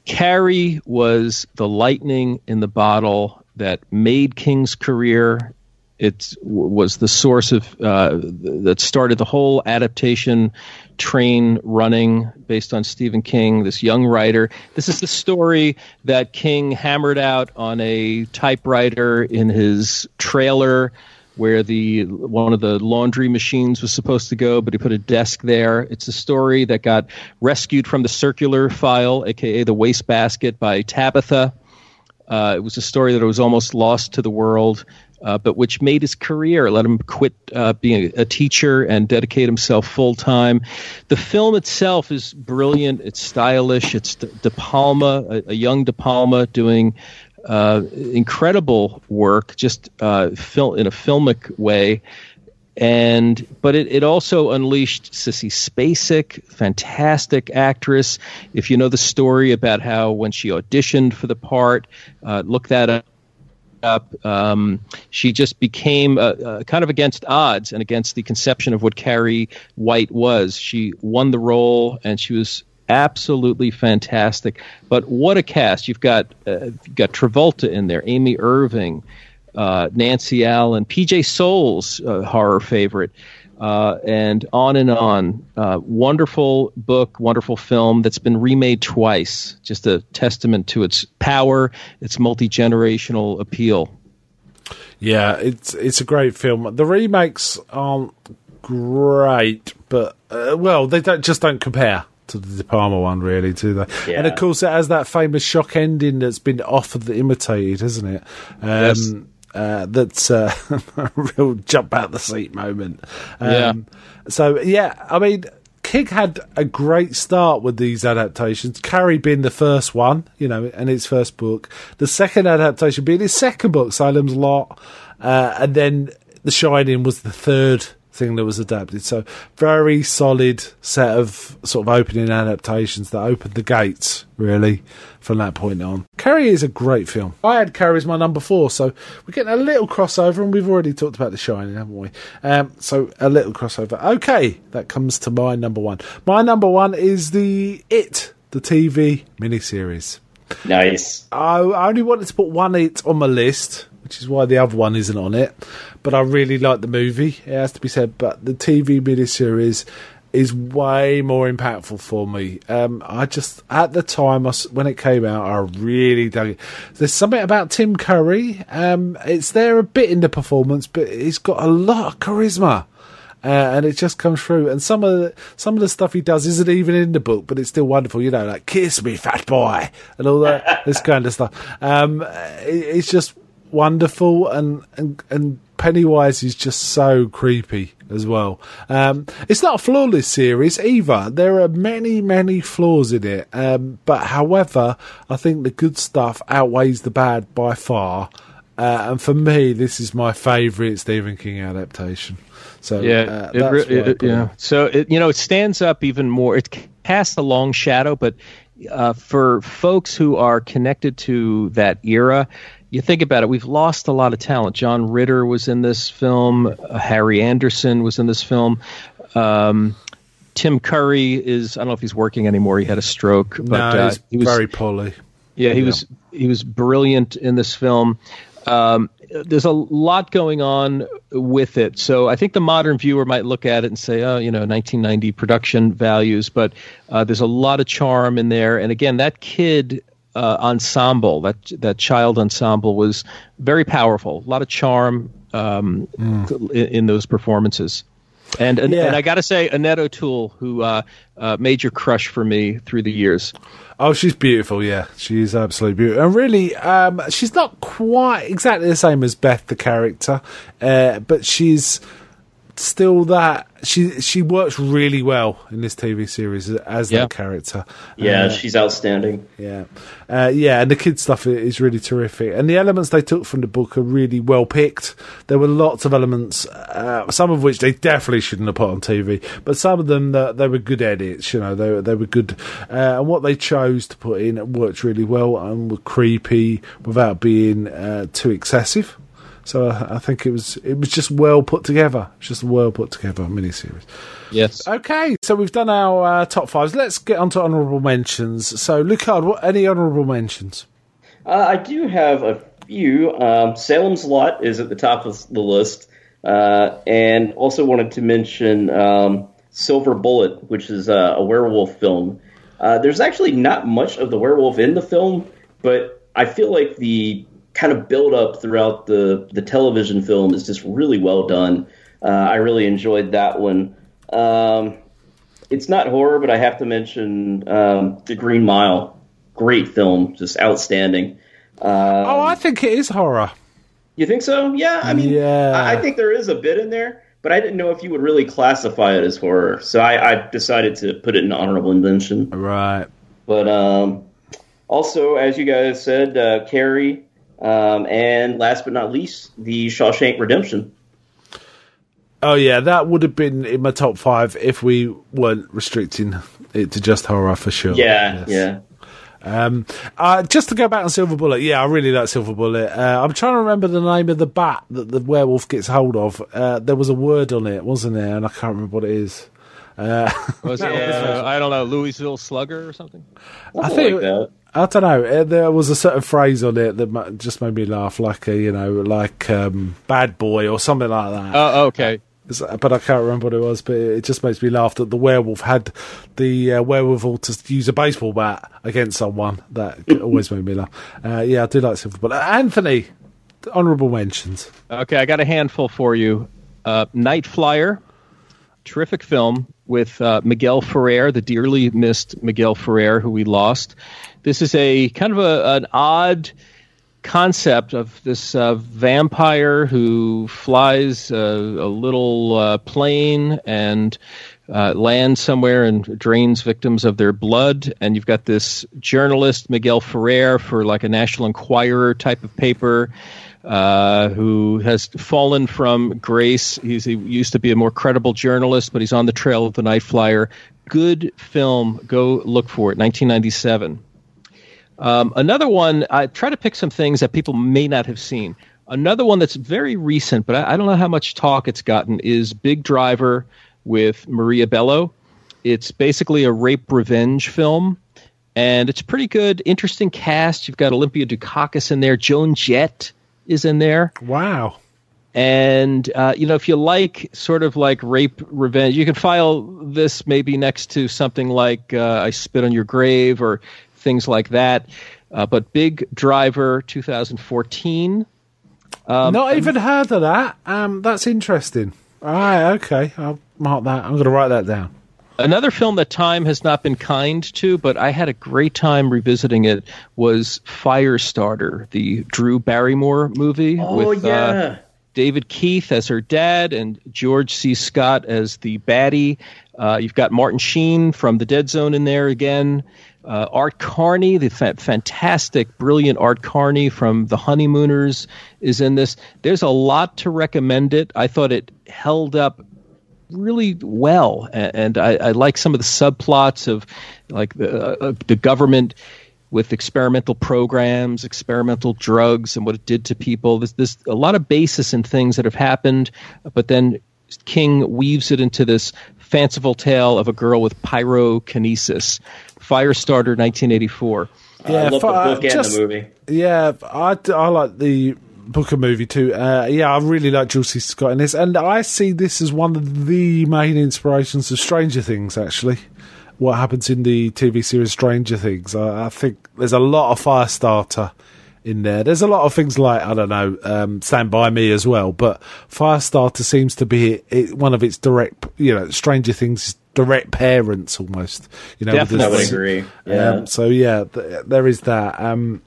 Carrie was the lightning in the bottle that made King's career. It was the source of that started the whole adaptation train running based on Stephen King, this young writer. This is the story that King hammered out on a typewriter in his trailer where one of the laundry machines was supposed to go, but he put a desk there. It's a story that got rescued from the circular file, a.k.a. the wastebasket, by Tabitha. It was a story that was almost lost to the world, but which made his career, let him quit being a teacher and dedicate himself full-time. The film itself is brilliant. It's stylish. It's De Palma, a young De Palma doing incredible work, just in a filmic way. But it also unleashed Sissy Spacek, fantastic actress. If you know the story about how when she auditioned for the part, look that up up. She just became kind of against odds and against the conception of what Carrie White was. She won the role, and she was absolutely fantastic. But what a cast. You've got Travolta in there, Amy Irving, Nancy Allen, P.J. Souls, horror favorite, and on and on. Wonderful book, wonderful film that's been remade twice. Just a testament to its power, its multi-generational appeal. Yeah, it's a great film. The remakes aren't great, but they don't compare to the De Palma one, really, do they? Yeah. And of course, it has that famous shock ending that's been often imitated, hasn't it? Yes. That's a real jump out the seat moment. So, yeah, I mean, King had a great start with these adaptations. Carrie being the first one, and his first book. The second adaptation being his second book, Salem's Lot. And then The Shining was the third thing that was adapted. So very solid set of sort of opening adaptations that opened the gates, really, from that point on. Carrie is a great film. I had Carrie as my number 4, so we're getting a little crossover, and we've already talked about The Shining, haven't we? So a little crossover. Okay, that comes to my number 1. My number 1 is the TV miniseries. Nice. I only wanted to put one It on my list, which is why the other one isn't on it. But I really like the movie, it has to be said. But the TV miniseries is way more impactful for me. At the time, when it came out, I really dug it. There's something about Tim Curry. It's there a bit in the performance, but he's got a lot of charisma. And it just comes through. And some of the stuff he does isn't even in the book, but it's still wonderful. Like, kiss me, fat boy, and all that, this kind of stuff. It's just wonderful, and Pennywise is just so creepy as well. It's not a flawless series either. There are many, many flaws in it. But however, I think the good stuff outweighs the bad by far. And for me, this is my favourite Stephen King adaptation. So yeah, So it stands up even more. It casts a long shadow, but for folks who are connected to that era. You think about it, we've lost a lot of talent. John Ritter was in this film. Harry Anderson was in this film. Tim Curry is, I don't know if he's working anymore. He had a stroke. But, he was very poorly. Yeah, he was brilliant in this film. There's a lot going on with it. So I think the modern viewer might look at it and say, 1990 production values. But there's a lot of charm in there. And again, that kid... ensemble, that child ensemble was very powerful. A lot of charm in those performances. And I got to say, Annette O'Toole, who major crush for me through the years. Oh, she's beautiful, yeah. She is absolutely beautiful. And really, she's not quite exactly the same as Beth, the character, but she's... still that she works really well in this TV series as that character. She's outstanding. And the kid stuff is really terrific, and the elements they took from the book are really well picked. There were lots of elements, some of which they definitely shouldn't have put on TV, but some of them that they were good edits, they were good, and what they chose to put in worked really well and were creepy without being too excessive. So I think it was just well put together. It's just a well put together miniseries. Yes. Okay, so we've done our top fives. Let's get on to honourable mentions. So, Lucard, any honourable mentions? I do have a few. Salem's Lot is at the top of the list. And also wanted to mention Silver Bullet, which is a werewolf film. There's actually not much of the werewolf in the film, but I feel like the kind of build up throughout the television film is just really well done. I really enjoyed that one. It's not horror, but I have to mention The Green Mile. Great film, just outstanding. I think it is horror. You think so? Yeah, I mean, yeah. I think there is a bit in there, but I didn't know if you would really classify it as horror, so I decided to put it in honorable mention. Right. But also, as you guys said, Carrie... and last but not least, The Shawshank Redemption. Oh, yeah, that would have been in my top 5 if we weren't restricting it to just horror, for sure. Yeah, yes. Just to go back on Silver Bullet, yeah, I really like Silver Bullet. I'm trying to remember the name of the bat that the werewolf gets hold of. There was a word on it, wasn't there? And I can't remember what it is. Was it, I don't know, Louisville Slugger or something? I think I don't know. There was a certain phrase on it that just made me laugh, like a, you know, like bad boy or something like that. Oh, okay. But I can't remember what it was, but it just makes me laugh that the werewolf had the wherewithal to use a baseball bat against someone. That always made me laugh. Yeah, I do like Silver Bullet. Anthony, honourable mentions. Okay, I got a handful for you. Night Flyer, terrific film with Miguel Ferrer, the dearly missed Miguel Ferrer, who we lost. This is a kind of an odd concept of this vampire who flies a little plane and lands somewhere and drains victims of their blood. And you've got this journalist, Miguel Ferrer, for like a National Enquirer type of paper, who has fallen from grace. He used to be a more credible journalist, but he's on the trail of the Night Flyer. Good film. Go look for it. 1997. Another one, I try to pick some things that people may not have seen. Another one that's very recent, but I don't know how much talk it's gotten, is Big Driver with Maria Bello. It's basically a rape revenge film, and it's pretty good, interesting cast. You've got Olympia Dukakis in there. Joan Jett is in there. Wow. And, you know, if you like sort of like rape revenge, you can file this maybe next to something like I Spit on Your Grave or things like that, but Big Driver 2014. Not even heard of that. That's interesting. All right, okay, I'll mark that. I'm going to write that down. Another film that time has not been kind to, but I had a great time revisiting it, was Firestarter, the Drew Barrymore movie with David Keith as her dad and George C. Scott as the baddie. You've got Martin Sheen from The Dead Zone in there again. Art Carney, the fantastic, brilliant Art Carney from The Honeymooners is in this. There's a lot to recommend it. I thought it held up really well, and I like some of the subplots of like the government with experimental programs, experimental drugs, and what it did to people. There's a lot of basis in things that have happened, but then King weaves it into this fanciful tale of a girl with pyrokinesis. Firestarter, 1984. Yeah, I love the book and the movie. Yeah, I like the book and movie too. Yeah, I really like George C. Scott in this, and I see this as one of the main inspirations of Stranger Things, actually. What happens in the TV series Stranger Things. I think there's a lot of Firestarter in there. There's a lot of things like, I don't know, Stand By Me as well, but Firestarter seems to be one of its direct, you know, Stranger Things direct parents almost. You know, definitely would agree. Yeah. So, yeah, there is that.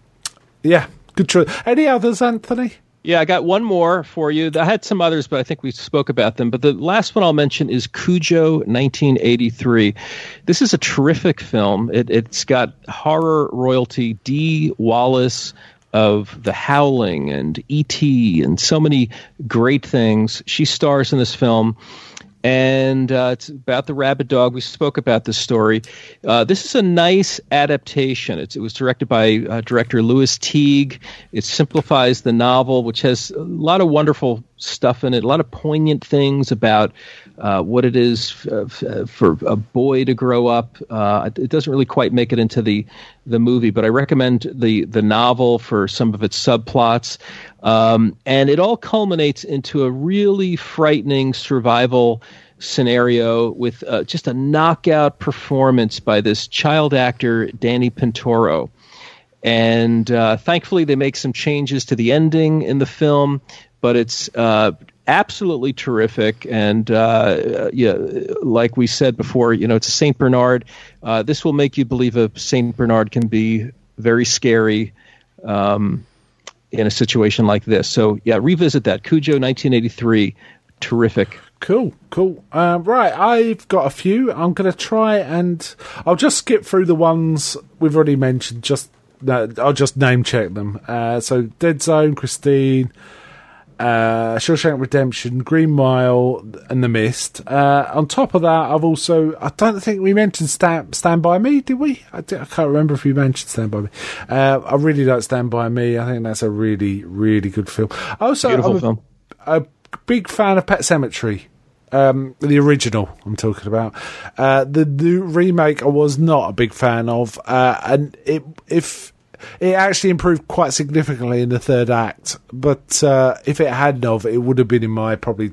Yeah, good choice. Any others, Anthony? Yeah, I got one more for you. I had some others, but I think we spoke about them. But the last one I'll mention is Cujo, 1983. This is a terrific film. It's got horror royalty Dee Wallace of The Howling and E.T. and so many great things. She stars in this film. And it's about the rabid dog. We spoke about this story. This is a nice adaptation. It was directed by director Louis Teague. It simplifies the novel, which has a lot of wonderful stuff in it, a lot of poignant things about what it is for a boy to grow up. It doesn't really quite make it into the movie, but I recommend the novel for some of its subplots. And it all culminates into a really frightening survival scenario with just a knockout performance by this child actor, Danny Pintoro. And thankfully, they make some changes to the ending in the film, but it's absolutely terrific. And yeah, like we said before, you know, it's a St. Bernard. This will make you believe a St. Bernard can be very scary in a situation like this. So, yeah, revisit that. Cujo, 1983. Terrific. Cool. Right, I've got a few. I'm going to try and I'll just skip through the ones we've already mentioned. I'll just name check them. So Dead Zone, Christine, Shawshank Redemption, Green Mile, and The Mist. On top of that, I've also... I don't think we mentioned Stand By Me, did we? I can't remember if we mentioned Stand By Me. I really like Stand By Me. I think that's a really, really good film. Also, beautiful film. A big fan of Pet Sematary. The original I'm talking about. The remake I was not a big fan of, and it actually improved quite significantly in the third act, but if it hadn't of, it would have been in my probably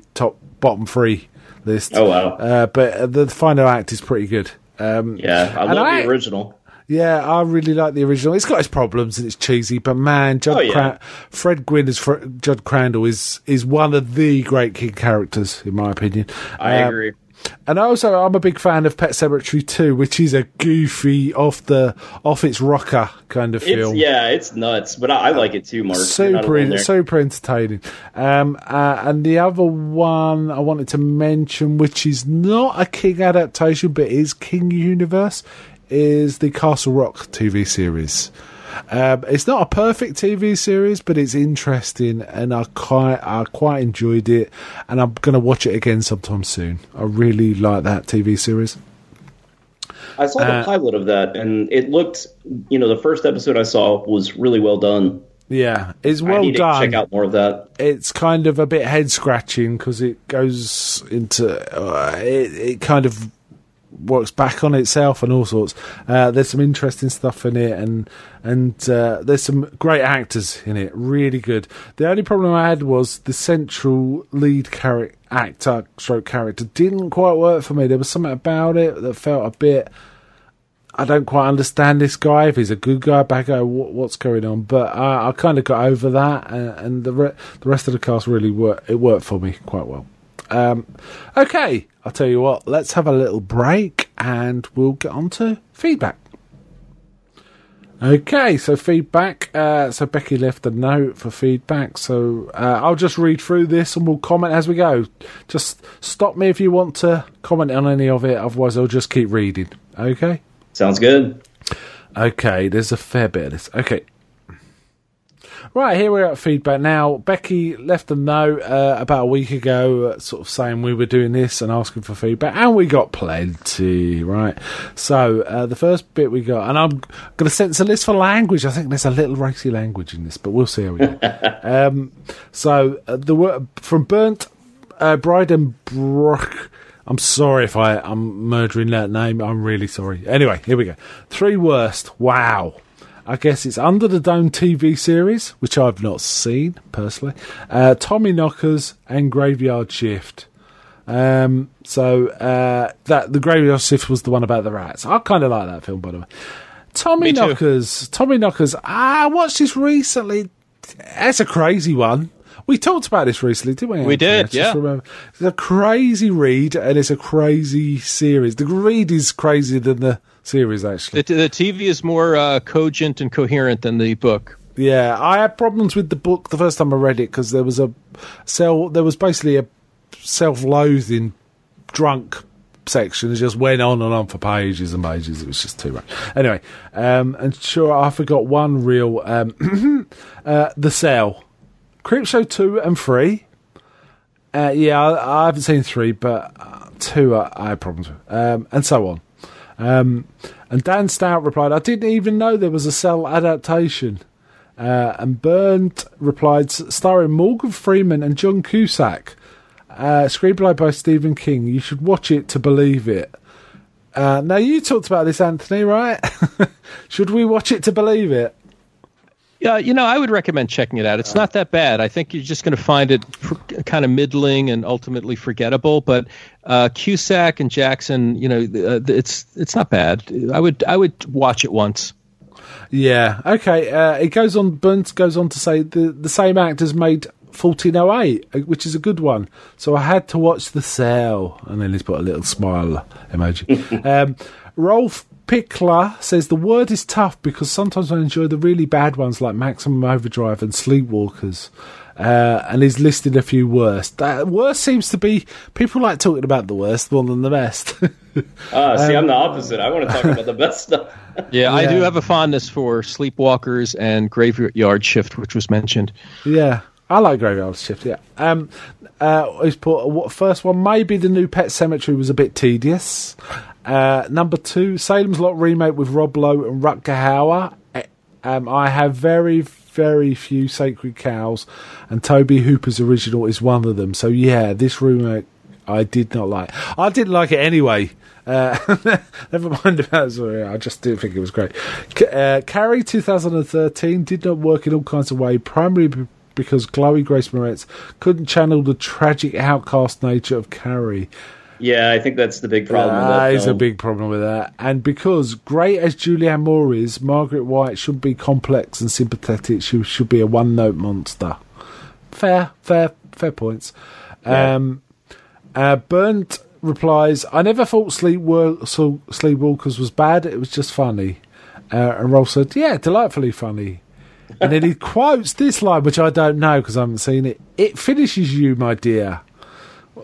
bottom three list. Oh, wow. But the final act is pretty good. Yeah, I love the original. Yeah, I really like the original. It's got its problems and it's cheesy, but man, Fred Gwynne as Judd Crandall is one of the great King characters, in my opinion. I agree. And also, I'm a big fan of Pet Sematary 2, which is a goofy, off its rocker kind of film. It's nuts, but I like it too, Mark. Super entertaining. And the other one I wanted to mention, which is not a King adaptation, but is King Universe, is the Castle Rock TV series. It's not a perfect TV series, but it's interesting, and I quite enjoyed it, and I'm going to watch it again sometime soon. I really like that TV series. I saw the pilot of that, and it looked, the first episode I saw was really well done. Yeah, it's well done. I need to check out more of that. It's kind of a bit head-scratching, because it goes into... it kind of works back on itself and all sorts. There's some interesting stuff in it, and there's some great actors in it, really good. The only problem I had was the central lead character didn't quite work for me. There was something about it that felt a bit, I don't quite understand this guy, if he's a good guy, bad guy, what's going on, but I kind of got over that, and the rest of the cast really worked for me quite well. Okay, I'll tell you what, let's have a little break and we'll get on to feedback. Okay, so feedback. So Becky left a note for feedback, so I'll just read through this and we'll comment as we go. Just stop me if you want to comment on any of it, otherwise I'll just keep reading. Okay? Sounds good. Okay, there's a fair bit of this. Okay. Right, here we're at feedback now. Becky left a note about a week ago, sort of saying we were doing this and asking for feedback, and we got plenty, right? So the first bit we got, and I'm going to censor this for language. I think there's a little racy language in this, but we'll see how we go. From Bernd Breidenbrock, I'm sorry if I'm murdering that name. I'm really sorry. Anyway, here we go. 3 worst. Wow. I guess it's Under the Dome TV series, which I've not seen, personally. Tommy Knockers and Graveyard Shift. The Graveyard Shift was the one about the rats. I kind of like that film, by the way. Tommy Knockers. I watched this recently. That's a crazy one. We talked about this recently, didn't we? We did, yeah. It's a crazy read, and it's a crazy series. The read is crazier than the series, actually. The TV is more cogent and coherent than the book. Yeah, I had problems with the book the first time I read it, because there was basically a self-loathing drunk section. It just went on and on for pages and pages. It was just too much. Anyway, and sure, I forgot one real... The Cell. Creepshow 2 and 3. I haven't seen 3, but 2 I had problems with. And so on. And Dan Stout replied, I didn't even know there was a Cell adaptation. And Bernd replied, starring Morgan Freeman and John Cusack. Screenplay by Stephen King. You should watch it to believe it. Now, you talked about this, Anthony, right? Should we watch it to believe it? Yeah, I would recommend checking it out. It's not that bad. I think you're just going to find it kind of middling and ultimately forgettable. But Cusack and Jackson, it's not bad. I would watch it once. Yeah. Okay. It goes on. Burns goes on to say the same actors made 1408, which is a good one. So I had to watch The Cell, and then he's put a little smile emoji. Rolf Pickler says the word is tough because sometimes I enjoy the really bad ones like Maximum Overdrive and Sleepwalkers, and he's listed a few worst. That worst seems to be people like talking about the worst more than the best. I'm the opposite. I want to talk about the best stuff. Yeah, I do have a fondness for Sleepwalkers and Graveyard Shift, which was mentioned. Yeah. I like Graveyard Shift, yeah. He's put, what, first one, maybe the new Pet Sematary was a bit tedious. Number two, Salem's Lot remake with Rob Lowe and Rutger Hauer. I have very, very few sacred cows, and Toby Hooper's original is one of them. So, yeah, this remake I did not like. I didn't like it anyway. Never mind about it. I just didn't think it was great. Carrie 2013 did not work in all kinds of ways, primarily because Chloe Grace Moretz couldn't channel the tragic outcast nature of Carrie. Yeah, I think that's the big problem with that. That is a big problem with that. And because, great as Julianne Moore is, Margaret White shouldn't be complex and sympathetic. She should be a one-note monster. Fair points. Yeah. Burnt replies, I never thought Sleepwalkers was bad. It was just funny. And Rolf said, yeah, delightfully funny. And then he quotes this line, which I don't know because I haven't seen it. It finishes you, my dear.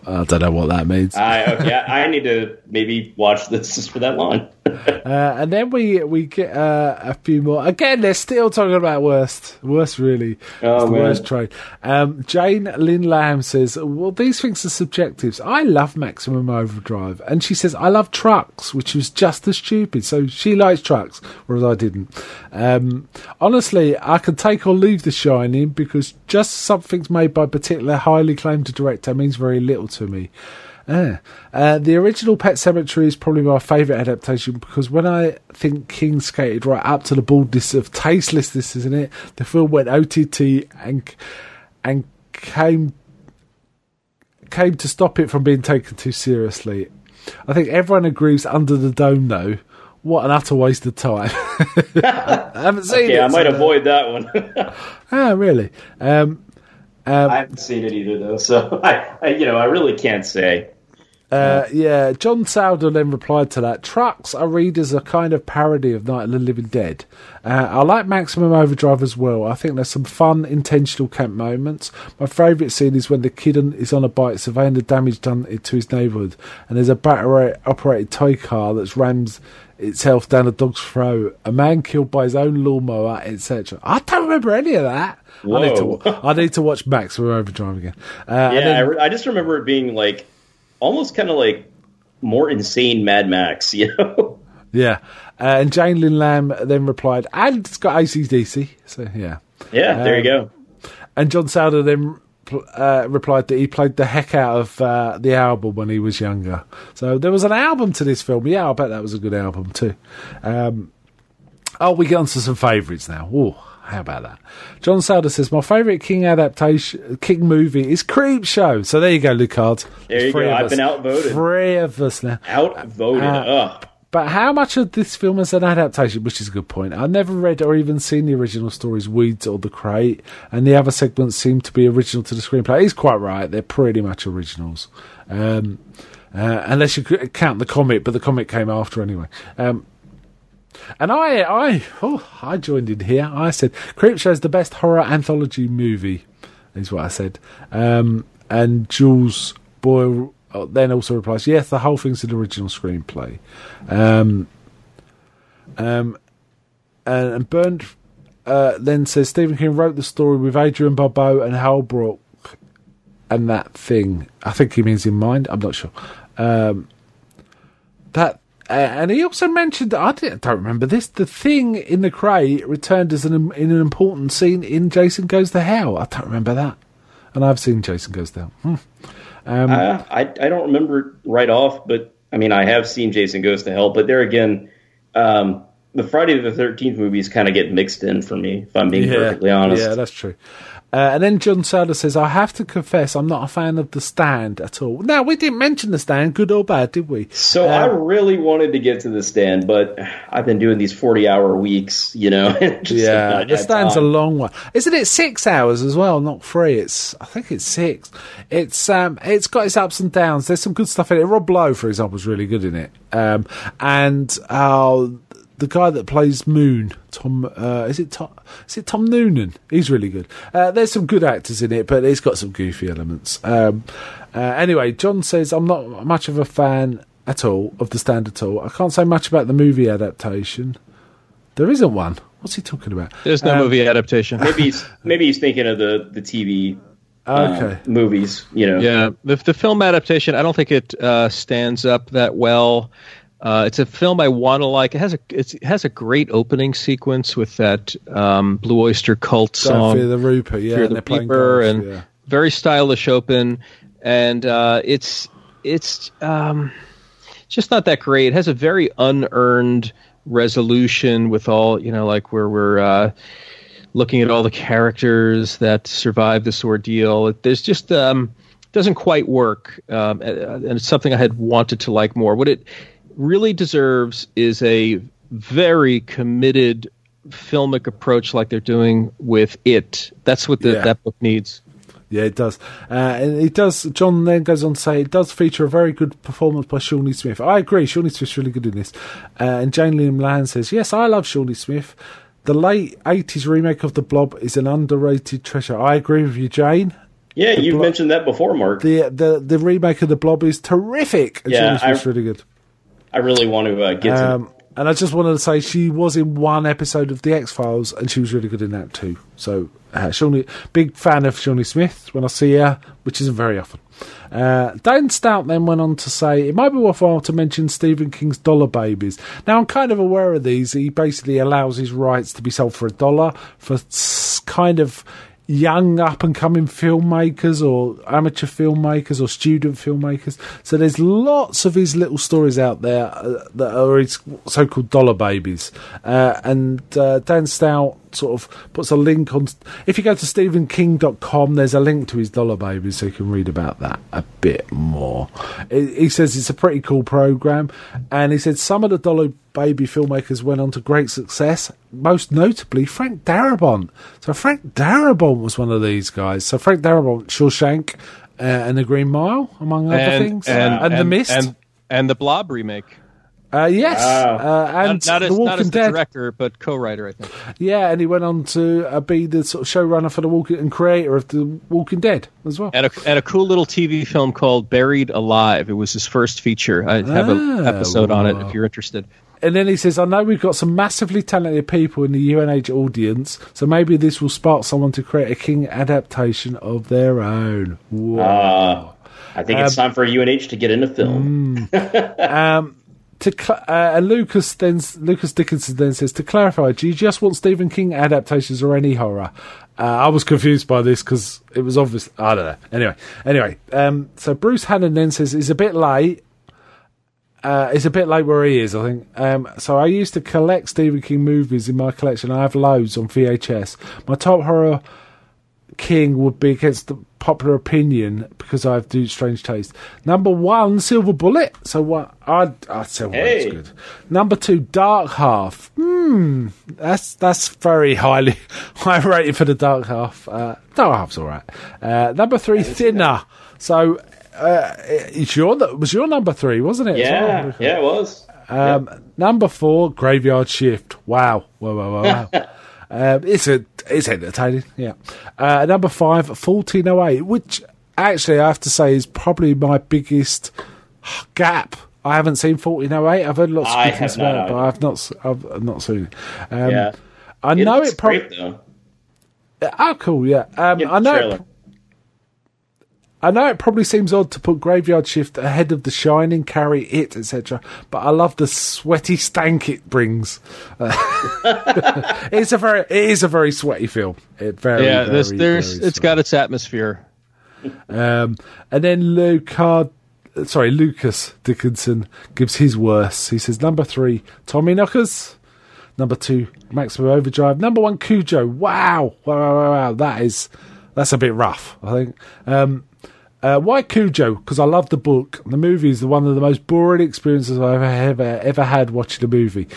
I don't know what that means. Yeah, I need to maybe watch this just for that line. And then we get a few more. Again, they're still talking about worst. Worst, really. Oh, it's the worst trade. Jane Lynn Lamb says, well, these things are subjectives. I love Maximum Overdrive. And she says, I love trucks, which was just as stupid. So she likes trucks, whereas I didn't. Honestly, I can take or leave The Shining because just something's made by a particular highly claimed director means very little to me. The original Pet Sematary is probably my favourite adaptation because when I think King skated right up to the baldness of tastelessness, isn't it? The film went OTT and came to stop it from being taken too seriously. I think everyone agrees Under the Dome, though. What an utter waste of time. I haven't seen it. Yeah, I might avoid that one. Really? I haven't seen it either, though, so I really can't say. Yeah, John Souder then replied to that. Trucks I read as a kind of parody of Night of the Living Dead. I like Maximum Overdrive as well. I think there's some fun, intentional camp moments. My favourite scene is when the kid is on a bike surveying the damage done to his neighbourhood, and there's a battery-operated toy car that rams itself down a dog's throat, a man killed by his own lawnmower, etc. I don't remember any of that. Whoa. I need to watch Maximum Overdrive again. I just remember it being like almost kind of like more insane Mad Max, you know? Yeah. And Jane Lynn Lamb then replied, and it's got ACDC, so yeah. Yeah, there you go. And John Souder then replied that he played the heck out of the album when he was younger. So there was an album to this film. Yeah, I bet that was a good album too. We get on to some favourites now. Oh, how about that? John Souder says, my favourite King movie is Creepshow. So there you go, Lucard. There you go. I've been outvoted. Three of us now. Outvoted. But how much of this film is an adaptation, which is a good point. I never read or even seen the original stories, Weeds or The Crate, and the other segments seem to be original to the screenplay. He's quite right. They're pretty much originals. Unless you count the comic, but the comic came after anyway. I joined in here. I said, Creepshow is the best horror anthology movie, is what I said. And Jules Boyle then also replies, yes, the whole thing's an original screenplay. And Bernd then says, Stephen King wrote the story with Adrian Barbeau and Holbrook and that thing. I think he means in mind. I'm not sure. And he also mentioned, I don't remember this, the thing in The Crate returned as in an important scene in Jason Goes to Hell. I don't remember that. And I've seen Jason Goes to Hell. I don't remember it right off, but I mean, I have seen Jason Goes to Hell, but there again, the Friday the 13th movies kind of get mixed in for me, if I'm being perfectly honest. Yeah, that's true. And then John Souder says, I have to confess, I'm not a fan of The Stand at all. Now, we didn't mention The Stand, good or bad, did we? So I really wanted to get to The Stand, but I've been doing these 40-hour weeks, you know. Yeah, The Stand's a long one. Isn't it 6 hours as well, not 3? I think it's 6. It's got its ups and downs. There's some good stuff in it. Rob Lowe, for example, is really good in it. The guy that plays Moon, is it Tom Noonan? He's really good. There's some good actors in it, but it's got some goofy elements. Anyway, John says, I'm not much of a fan at all of The Stand at all. I can't say much about the movie adaptation. There isn't one. What's he talking about? There's no movie adaptation. Maybe he's thinking of the TV movies. You know, yeah. The film adaptation, I don't think it stands up that well. It's a film I want to like. It has a great opening sequence with that Blue Oyster Cult song, "Fear the Reaper," yeah, Fear the Reaper, and yeah. Very stylish open. And it's just not that great. It has a very unearned resolution with all, you know, like where we're looking at all the characters that survived this ordeal. There's just doesn't quite work, and it's something I had wanted to like more. What it really deserves is a very committed filmic approach, like they're doing with It. That's what that book needs. Yeah, it does. And it does, John then goes on to say, it does feature a very good performance by Shawnee Smith. I agree, Shawnee Smith's really good in this. And Jane Lynam Land says, yes, I love Shawnee Smith. The late 80s remake of The Blob is an underrated treasure. I agree with you, Jane. Yeah, you've mentioned that before, Mark. The remake of The Blob is terrific. And yeah, Shawnee Smith's really good. I really want to get to it. And I just wanted to say she was in one episode of The X-Files, and she was really good in that too. So, Shawnee, big fan of Shawnee Smith when I see her, which isn't very often. Dan Stout then went on to say, it might be worthwhile to mention Stephen King's Dollar Babies. Now, I'm kind of aware of these. He basically allows his rights to be sold for $1 for kind of young up-and-coming filmmakers or amateur filmmakers or student filmmakers. So there's lots of his little stories out there that are his so-called dollar babies. And Dan Stout sort of puts a link on... If you go to stephenking.com, there's a link to his dollar babies, so you can read about that a bit more. He says it's a pretty cool program, and he said some of the dollar baby filmmakers went on to great success, most notably Frank Darabont. So Frank Darabont was one of these guys. So Frank Darabont, Shawshank and The Green Mile, among other things, and The Mist, and The Blob remake. Yes, wow. And not The Walking not as the Dead director, but co-writer, I think. Yeah, and he went on to be the sort of showrunner for and creator of The Walking Dead as well. And a cool little TV film called Buried Alive. It was his first feature. I have an episode on it if you're interested. And then he says, I know we've got some massively talented people in the UNH audience, so maybe this will spark someone to create a King adaptation of their own. Wow. I think it's time for UNH to get into film. And Lucas Dickinson then says, to clarify, do you just want Stephen King adaptations or any horror? I was confused by this because it was obvious. I don't know. Anyway, so Bruce Hannon then says, it's a bit late. It's a bit late where he is, I think. So I used to collect Stephen King movies in my collection. I have loads on VHS. My top horror King would be against the popular opinion because I have strange taste. Number 1, Silver Bullet. So what? I'd say that's good. Number 2, Dark Half. That's very high rated for the Dark Half. Dark Half's all right. Number 3, Thinner. So it was your number 3, wasn't it? Yeah, well, it was. Number 4, Graveyard Shift. Wow, wow. It's entertaining, yeah. Number 5, 1408, which actually I have to say is probably my biggest gap. I haven't seen 1408. I've heard lots of good things about it, but I've not seen it. I know it looks great, though. Oh, cool, yeah. I know it probably seems odd to put Graveyard Shift ahead of The Shining, Carrie, It, etc., but I love the sweaty stank it brings. It is a very sweaty film. Very it's got its atmosphere. And then Lucas Dickinson gives his worst. He says, number 3, Tommy Knockers. Number 2, Maximum Overdrive. Number 1, Cujo. Wow. That's a bit rough, I think. Why Cujo? Because I love the book. The movie is one of the most boring experiences I've ever had watching a movie.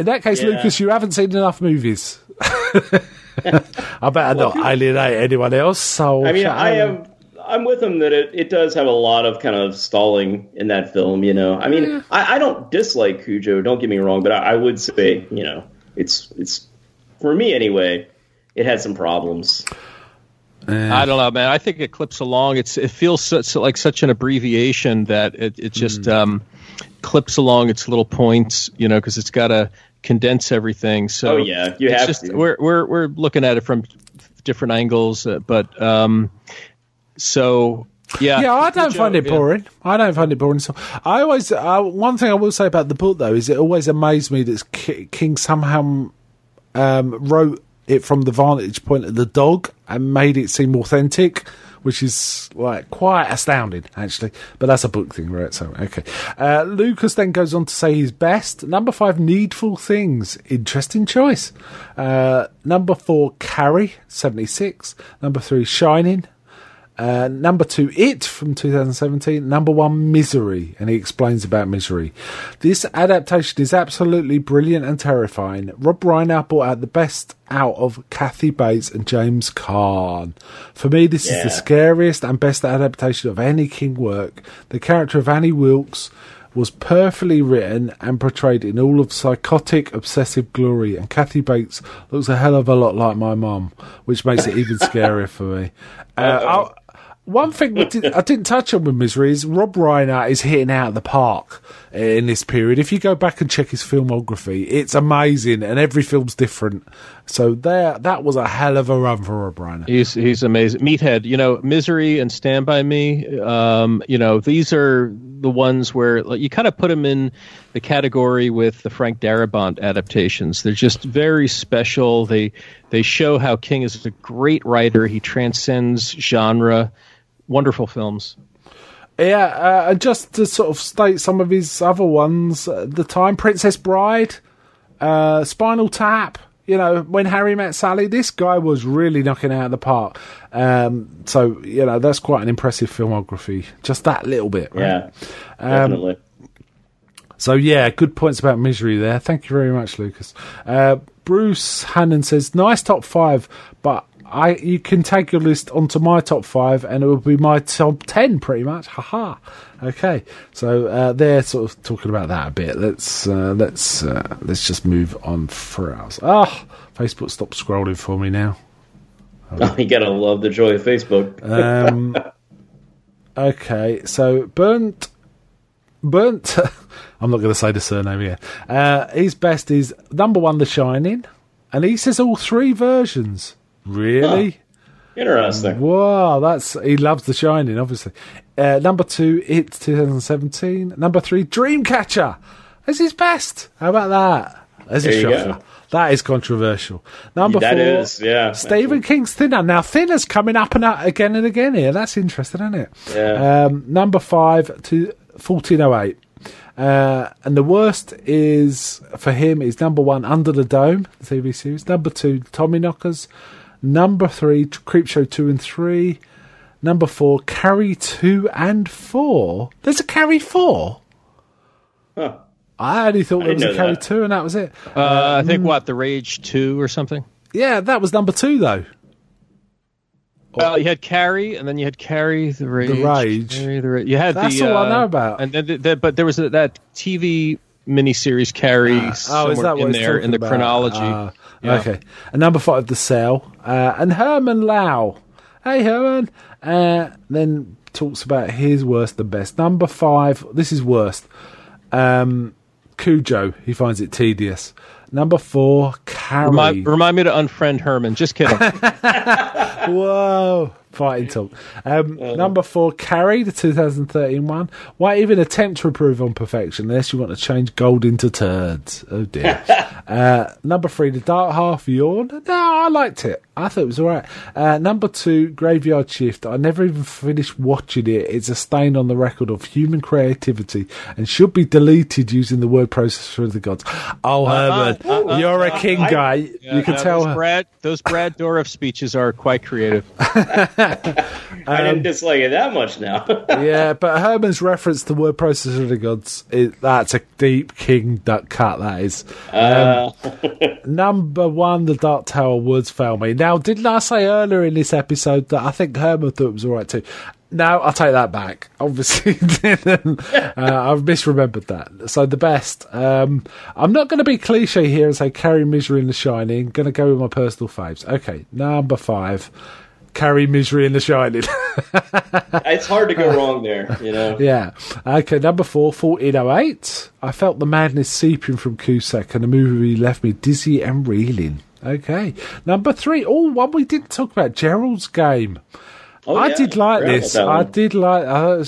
In that case, yeah. Lucas, you haven't seen enough movies. I better not alienate anyone else. So I mean, I'm with him that it does have a lot of kind of stalling in that film. You know, I mean, yeah. I don't dislike Cujo. Don't get me wrong, but I would say, you know, it's for me anyway. It had some problems. I don't know, man. I think it clips along. It feels like such an abbreviation that it just clips along its little points, you know, because it's got a condense everything. So you have just, to. We're looking at it from different angles, but so. Yeah, I don't find it boring. Yeah. I don't find it boring. So I always one thing I will say about the book though is it always amazed me that King somehow wrote it from the vantage point of the dog and made it seem authentic, which is like quite astounding actually. But that's a book thing, right? So okay. Lucas then goes on to say his best number 5, Needful Things. Interesting choice. Number 4, Carrie, 76. Number 3, Shining. Number 2, It from 2017. Number 1, Misery, and he explains about Misery. This adaptation is absolutely brilliant and terrifying. Rob Reiner brought out the best out of Kathy Bates and James Caan. For me, this is the scariest and best adaptation of any King work. The character of Annie Wilkes was perfectly written and portrayed in all of psychotic, obsessive glory, and Kathy Bates looks a hell of a lot like my mum, which makes it even scarier for me. One thing I didn't touch on with Misery is Rob Reiner is hitting out of the park in this period. If you go back and check his filmography, it's amazing, and every film's different. So that was a hell of a run for Rob Reiner. He's amazing. Meathead, Misery and Stand By Me, these are the ones where you kind of put them in the category with the Frank Darabont adaptations. They're just very special. They show how King is a great writer. He transcends genre. Wonderful films. Yeah, and just to sort of state some of his other ones, the time, Princess Bride, Spinal Tap, When Harry Met Sally, this guy was really knocking out of the park. So, that's quite an impressive filmography, just that little bit. Right? Yeah, definitely. So, yeah, good points about Misery there. Thank you very much, Lucas. Bruce Hannon says, nice top 5, but you can tag your list onto my top 5, and it will be my top 10, pretty much. Haha. Okay, so they're sort of talking about that a bit. Let's just move on for ours. Facebook stopped scrolling for me now. You gotta love the joy of Facebook. Okay, so Burnt. I'm not going to say the surname again. His best is number 1, The Shining, and he says all 3 versions. Really? Interesting. Wow, he loves The Shining, obviously. Number 2, It's 2017. Number 3, Dreamcatcher. That's his best. How about that? That's a shocker. That is controversial. Number 4, Stephen King's Thinner. Now, Thinner's coming up and out again and again here. That's interesting, isn't it? Yeah. Number 5 to 1408. And the worst is, for him, is number 1, Under the Dome, the TV series. Number 2, Tommyknockers. Number 3, Creepshow 2 and 3. Number 4, Carrie 2 and 4. There's a Carrie 4? Huh. I only thought there was a Carrie 2 and that was it. I think, The Rage 2 or something? Yeah, that was number 2, though. Well, you had Carrie, and then you had Carrie, The Rage. Carrie, The Rage. You had that's all I know about. And then but there was that TV miniseries Carrie somewhere in there in the chronology. Yeah. Okay, and number 5, The Cell, and Herman Lau. Hey, Herman. Then talks about his worst, the best. Number 5, this is worst. Cujo, he finds it tedious. Number 4, Carrie. Remind me to unfriend Herman. Just kidding. Whoa. Fighting talk. Number 4, Carrie, the 2013 one. Why even attempt to improve on perfection unless you want to change gold into turds? Oh dear. Number 3, The Dark Half, Yawn. No, I liked it. I thought it was all right. Number 2, Graveyard Shift. I never even finished watching it. It's a stain on the record of human creativity and should be deleted using the word processor of the gods. Oh, Herman, you're a King guy. You can tell. Those Brad Dourif speeches are quite creative. I didn't dislike it that much now. Yeah, but Herman's reference to word processor of the gods, that's a deep King duck cut, that is. Number 1, The Dark Tower, words fail me. Now, didn't I say earlier in this episode that I think Herman thought it was all right too? No, I'll take that back. Obviously, didn't. I've misremembered that. So the best. I'm not going to be cliche here and say Carrie, Misery and The Shining. I'm going to go with my personal faves. Okay, number 5. Carrie, Misery and The Shining. It's hard to go wrong there, you know. Yeah. Okay, number 4, 1408. I felt the madness seeping from Cusack, and the movie left me dizzy and reeling. Okay. Number 3, one we didn't talk about, Gerald's Game. Oh, I did like this. This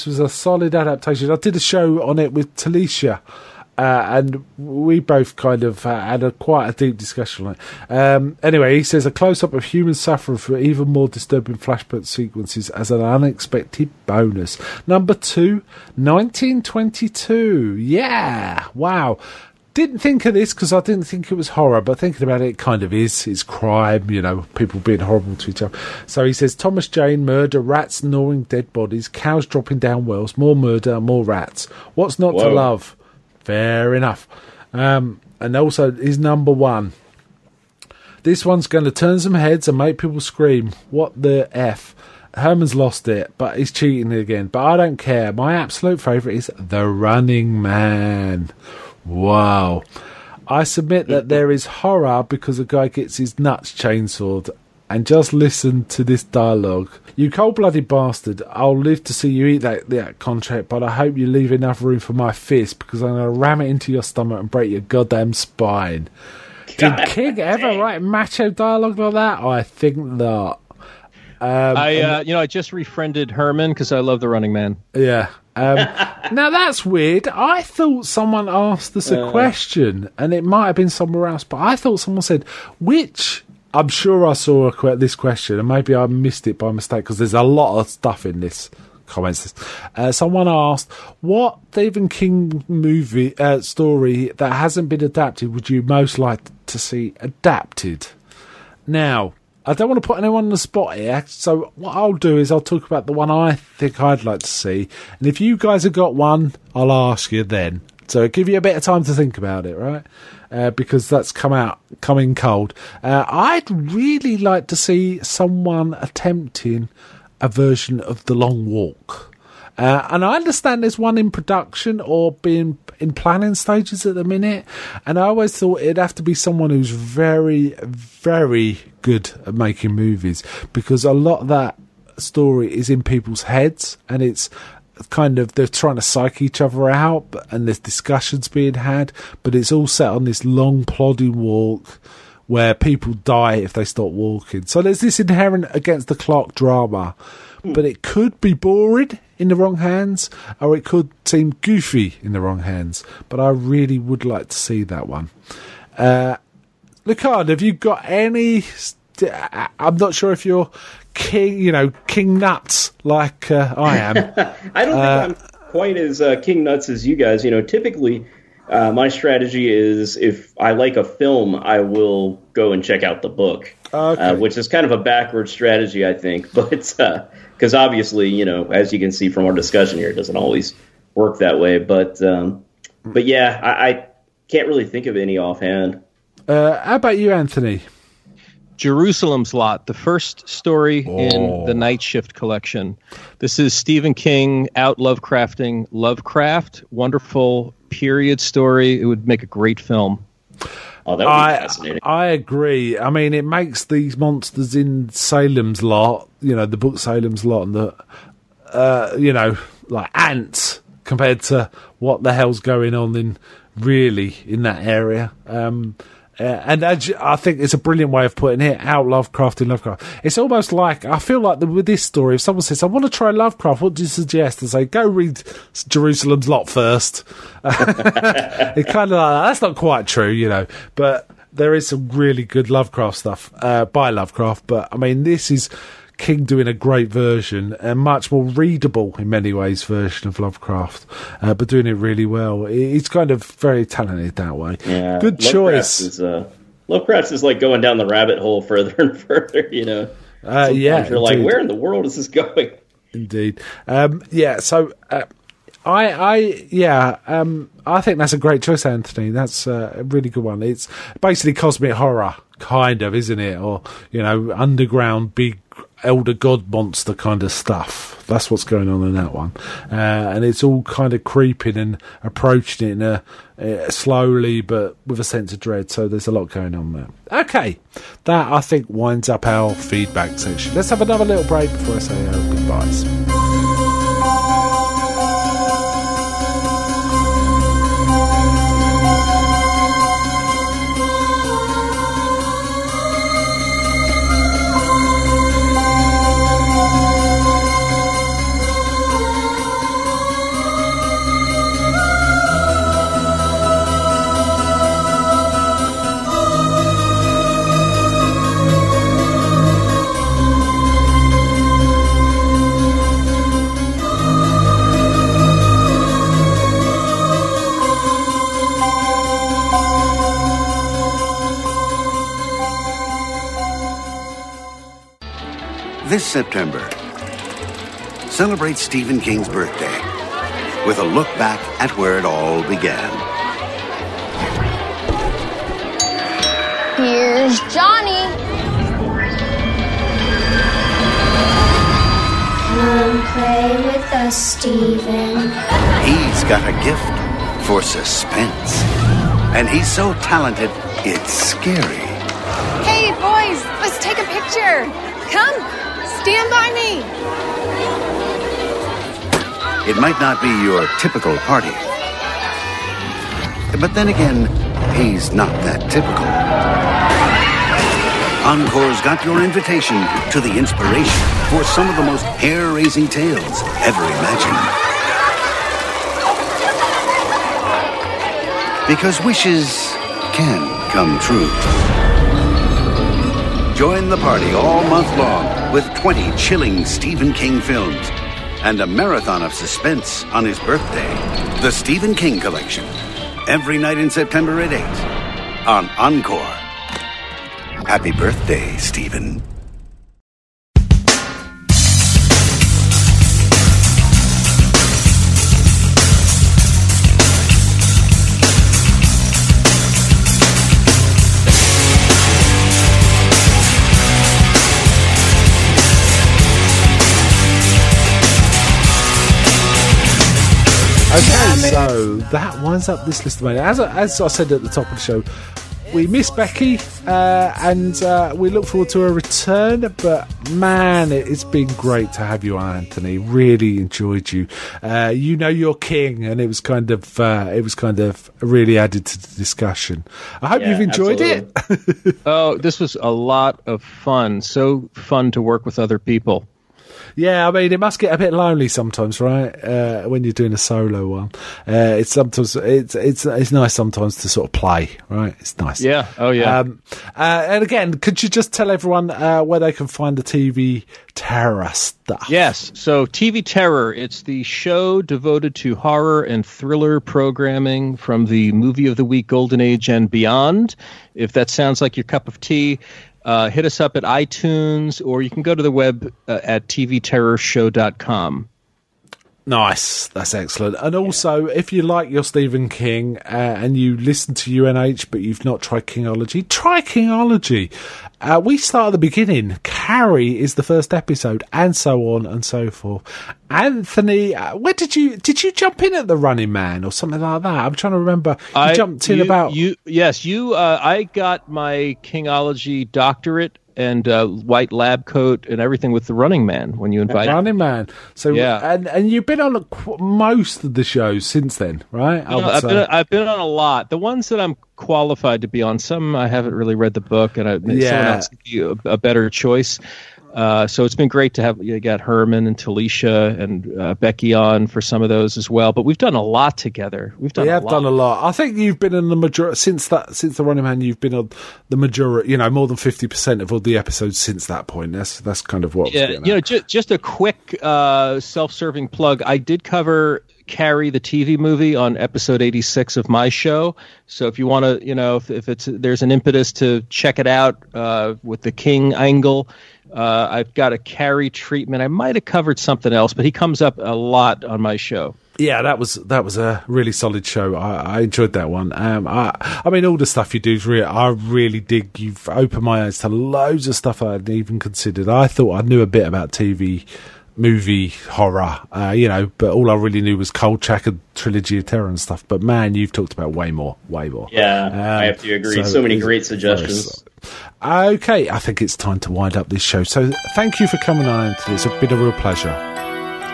was a solid adaptation. I did a show on it with Talisha, and we both kind of had quite a deep discussion on it. Anyway, he says, a close-up of human suffering for even more disturbing flashback sequences as an unexpected bonus. Number 2, 1922. Yeah, wow. Didn't think of this because I didn't think it was horror, but thinking about it, it kind of is. It's crime, you know, people being horrible to each other. So he says, Thomas Jane, murder, rats gnawing dead bodies, cows dropping down wells, more murder, more rats. What's not to love? Fair enough. And also his number 1. This one's going to turn some heads and make people scream. What the F? Herman's lost it, but he's cheating again. But I don't care. My absolute favourite is The Running Man. Wow. I submit that there is horror because a guy gets his nuts chainsawed. And just listen to this dialogue. You cold-blooded bastard. I'll live to see you eat that contract, but I hope you leave enough room for my fist, because I'm going to ram it into your stomach and break your goddamn spine. Did King ever write macho dialogue like that? I think not. I just refriended Herman because I love The Running Man. Yeah. Now that's weird. I thought someone asked us a question, and it might have been somewhere else, but I thought someone said, which... I'm sure I saw this question, and maybe I missed it by mistake because there's a lot of stuff in this comments. Someone asked, what Stephen King movie story that hasn't been adapted would you most like to see adapted? Now, I don't want to put anyone on the spot here, so what I'll do is I'll talk about the one I think I'd like to see, and if you guys have got one, I'll ask you then. So give you a bit of time to think about it, right? Because that's coming cold. I'd really like to see someone attempting a version of The Long Walk. And I understand there's one in production or being in planning stages at the minute. And I always thought it'd have to be someone who's very, very good at making movies, because a lot of that story is in people's heads, and it's kind of they're trying to psych each other out, and there's discussions being had, but it's all set on this long plodding walk where people die if they stop walking. So there's this inherent against the clock drama, but it could be boring in the wrong hands, or it could seem goofy in the wrong hands, but I really would like to see that one. Lucard, have you got any? I'm not sure if you're King, you know, King Nuts like I am. I don't think I'm quite as King Nuts as you guys. You know, typically my strategy is if I like a film, I will go and check out the book, which is kind of a backward strategy, I think. But because obviously, you know, as you can see from our discussion here, it doesn't always work that way. But yeah, I can't really think of any offhand. How about you, Anthony? Jerusalem's Lot, the first story in the Night Shift collection. This is Stephen King out Lovecrafting Lovecraft. Wonderful period story. It would make a great film. Oh, that would be fascinating. I agree. I mean, it makes these monsters in Salem's Lot, you know, the book Salem's Lot, and the, you know, like ants compared to what the hell's going on in that area. And I think it's a brilliant way of putting it, out Lovecraft in Lovecraft. It's almost like, I feel like with this story, if someone says, I want to try Lovecraft, what do you suggest? And say, go read Jerusalem's Lot first. It's kind of like, that's not quite true, you know. But there is some really good Lovecraft stuff by Lovecraft. But, I mean, this is King doing a great version, and much more readable in many ways version of Lovecraft, but doing it really well. He's kind of very talented that way. Yeah, good choice. Lovecraft is like going down the rabbit hole further and further, you know. You're like, where in the world is this going? Indeed. I think that's a great choice, Anthony. That's a really good one. It's basically cosmic horror, kind of, isn't it? Or, you know, underground big elder god monster kind of stuff. That's what's going on in that one. And it's all kind of creeping and approaching it in slowly but with a sense of dread. So there's a lot going on there. Okay, that I think winds up our feedback section. Let's have another little break before I say our goodbyes. This September, celebrate Stephen King's birthday with a look back at where it all began. Here's Johnny. Come play with us, Stephen. He's got a gift for suspense. And he's so talented, it's scary. Hey, boys, let's take a picture. Come. Stand by me. It might not be your typical party. But then again, he's not that typical. Encore's got your invitation to the inspiration for some of the most hair-raising tales ever imagined. Because wishes can come true. Join the party all month long with 20 chilling Stephen King films and a marathon of suspense on his birthday. The Stephen King Collection. Every night in September at 8 on Encore. Happy birthday, Stephen. Okay, so that winds up this list of mania. As I said at the top of the show, we miss Becky, and we look forward to her return. But man, it's been great to have you on, Anthony. Really enjoyed you. You know you're king, and it was kind of really added to the discussion. I hope you've enjoyed it. Oh, this was a lot of fun. So fun to work with other people. Yeah, I mean, it must get a bit lonely sometimes, right? When you're doing a solo one, it's nice sometimes to sort of play, right? It's nice. Yeah. Oh, yeah. And again, could you just tell everyone where they can find the TV Terror stuff? Yes. So TV Terror, it's the show devoted to horror and thriller programming from the Movie of the Week, Golden Age, and beyond. If that sounds like your cup of tea. Hit us up at iTunes, or you can go to the web at tvterrorshow.com. Nice. That's excellent. And also, if you like your Stephen King and you listen to UNH, but you've not tried Kingology, try Kingology. We start at the beginning. Carrie is the first episode, and so on and so forth. Anthony, where did you jump in at the Running Man or something like that? I'm trying to remember. I got my Kingology doctorate and white lab coat and everything with the Running Man when you invited Running Man. So yeah, and you've been on most of the shows since then, right? I've been on a lot. The ones that I'm qualified to be on, some I haven't really read the book, and someone else gave you a better choice. So it's been great to have you got Herman and Talisha and Becky on for some of those as well. But we've done a lot together. We have done a lot. I think you've been in the majority since the Running Man. You've been on the majority, more than 50% of all the episodes since that point. That's kind of what. Yeah, just a quick self-serving plug. I did cover Carrie the TV movie on episode 86 of my show. So if you want to, if it's there's an impetus to check it out with the King angle. I've got a Carrie treatment. I might have covered something else, but he comes up a lot on my show. yeah, that was a really solid show. I enjoyed that one. I mean, all the stuff you do is really, I really dig. You've opened my eyes to loads of stuff I hadn't even considered. I thought I knew a bit about TV, movie, horror, but all I really knew was Kolchak and Trilogy of Terror and stuff. But man, you've talked about way more. Yeah, I have to agree. So many great suggestions. Okay, I think it's time to wind up this show. So thank you for coming on, Anthony. It's been a real pleasure.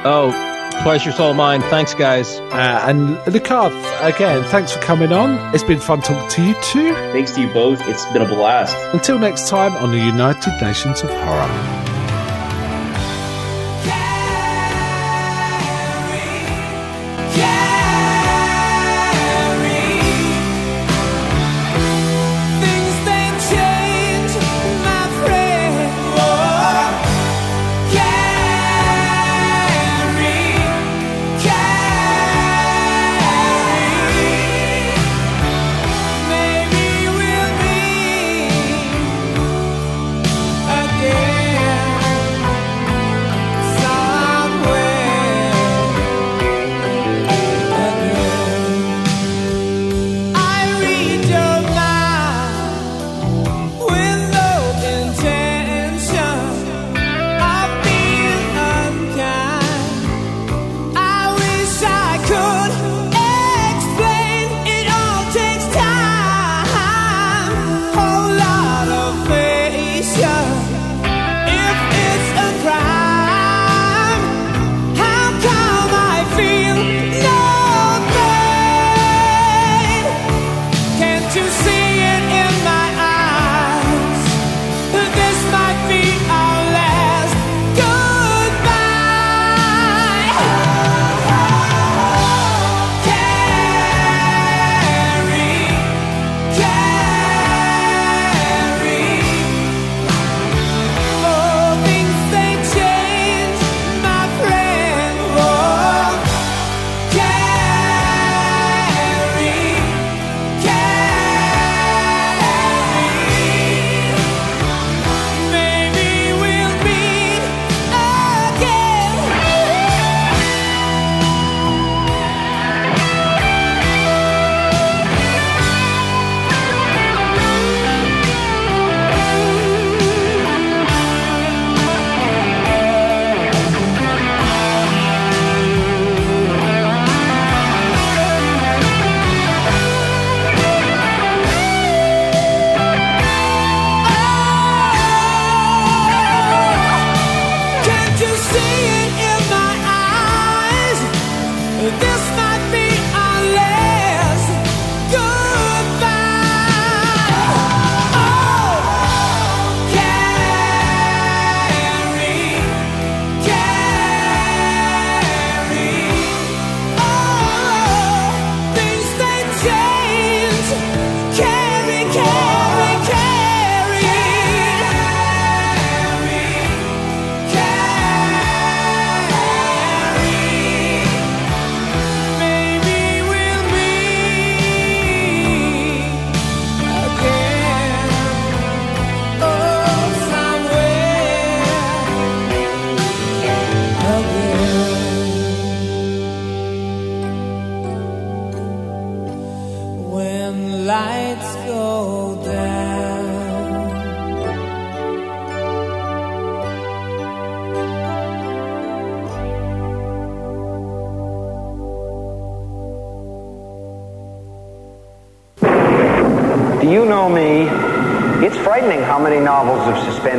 Oh. Pleasure's all mine. Thanks, guys. And Lucard, again, thanks for coming on. It's been fun talking to you too. Thanks to you both. It's been a blast. Until next time on the United Nations of Horror.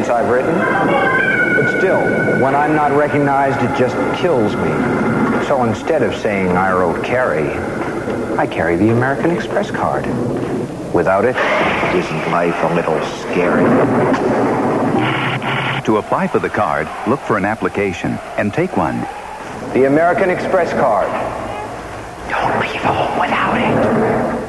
I've written, but still, when I'm not recognized, it just kills me. So instead of saying I wrote Carrie, I carry the American Express card. Without it, isn't life a little scary? To apply for the card, look for an application and take one. The American Express card. Don't be the home without it.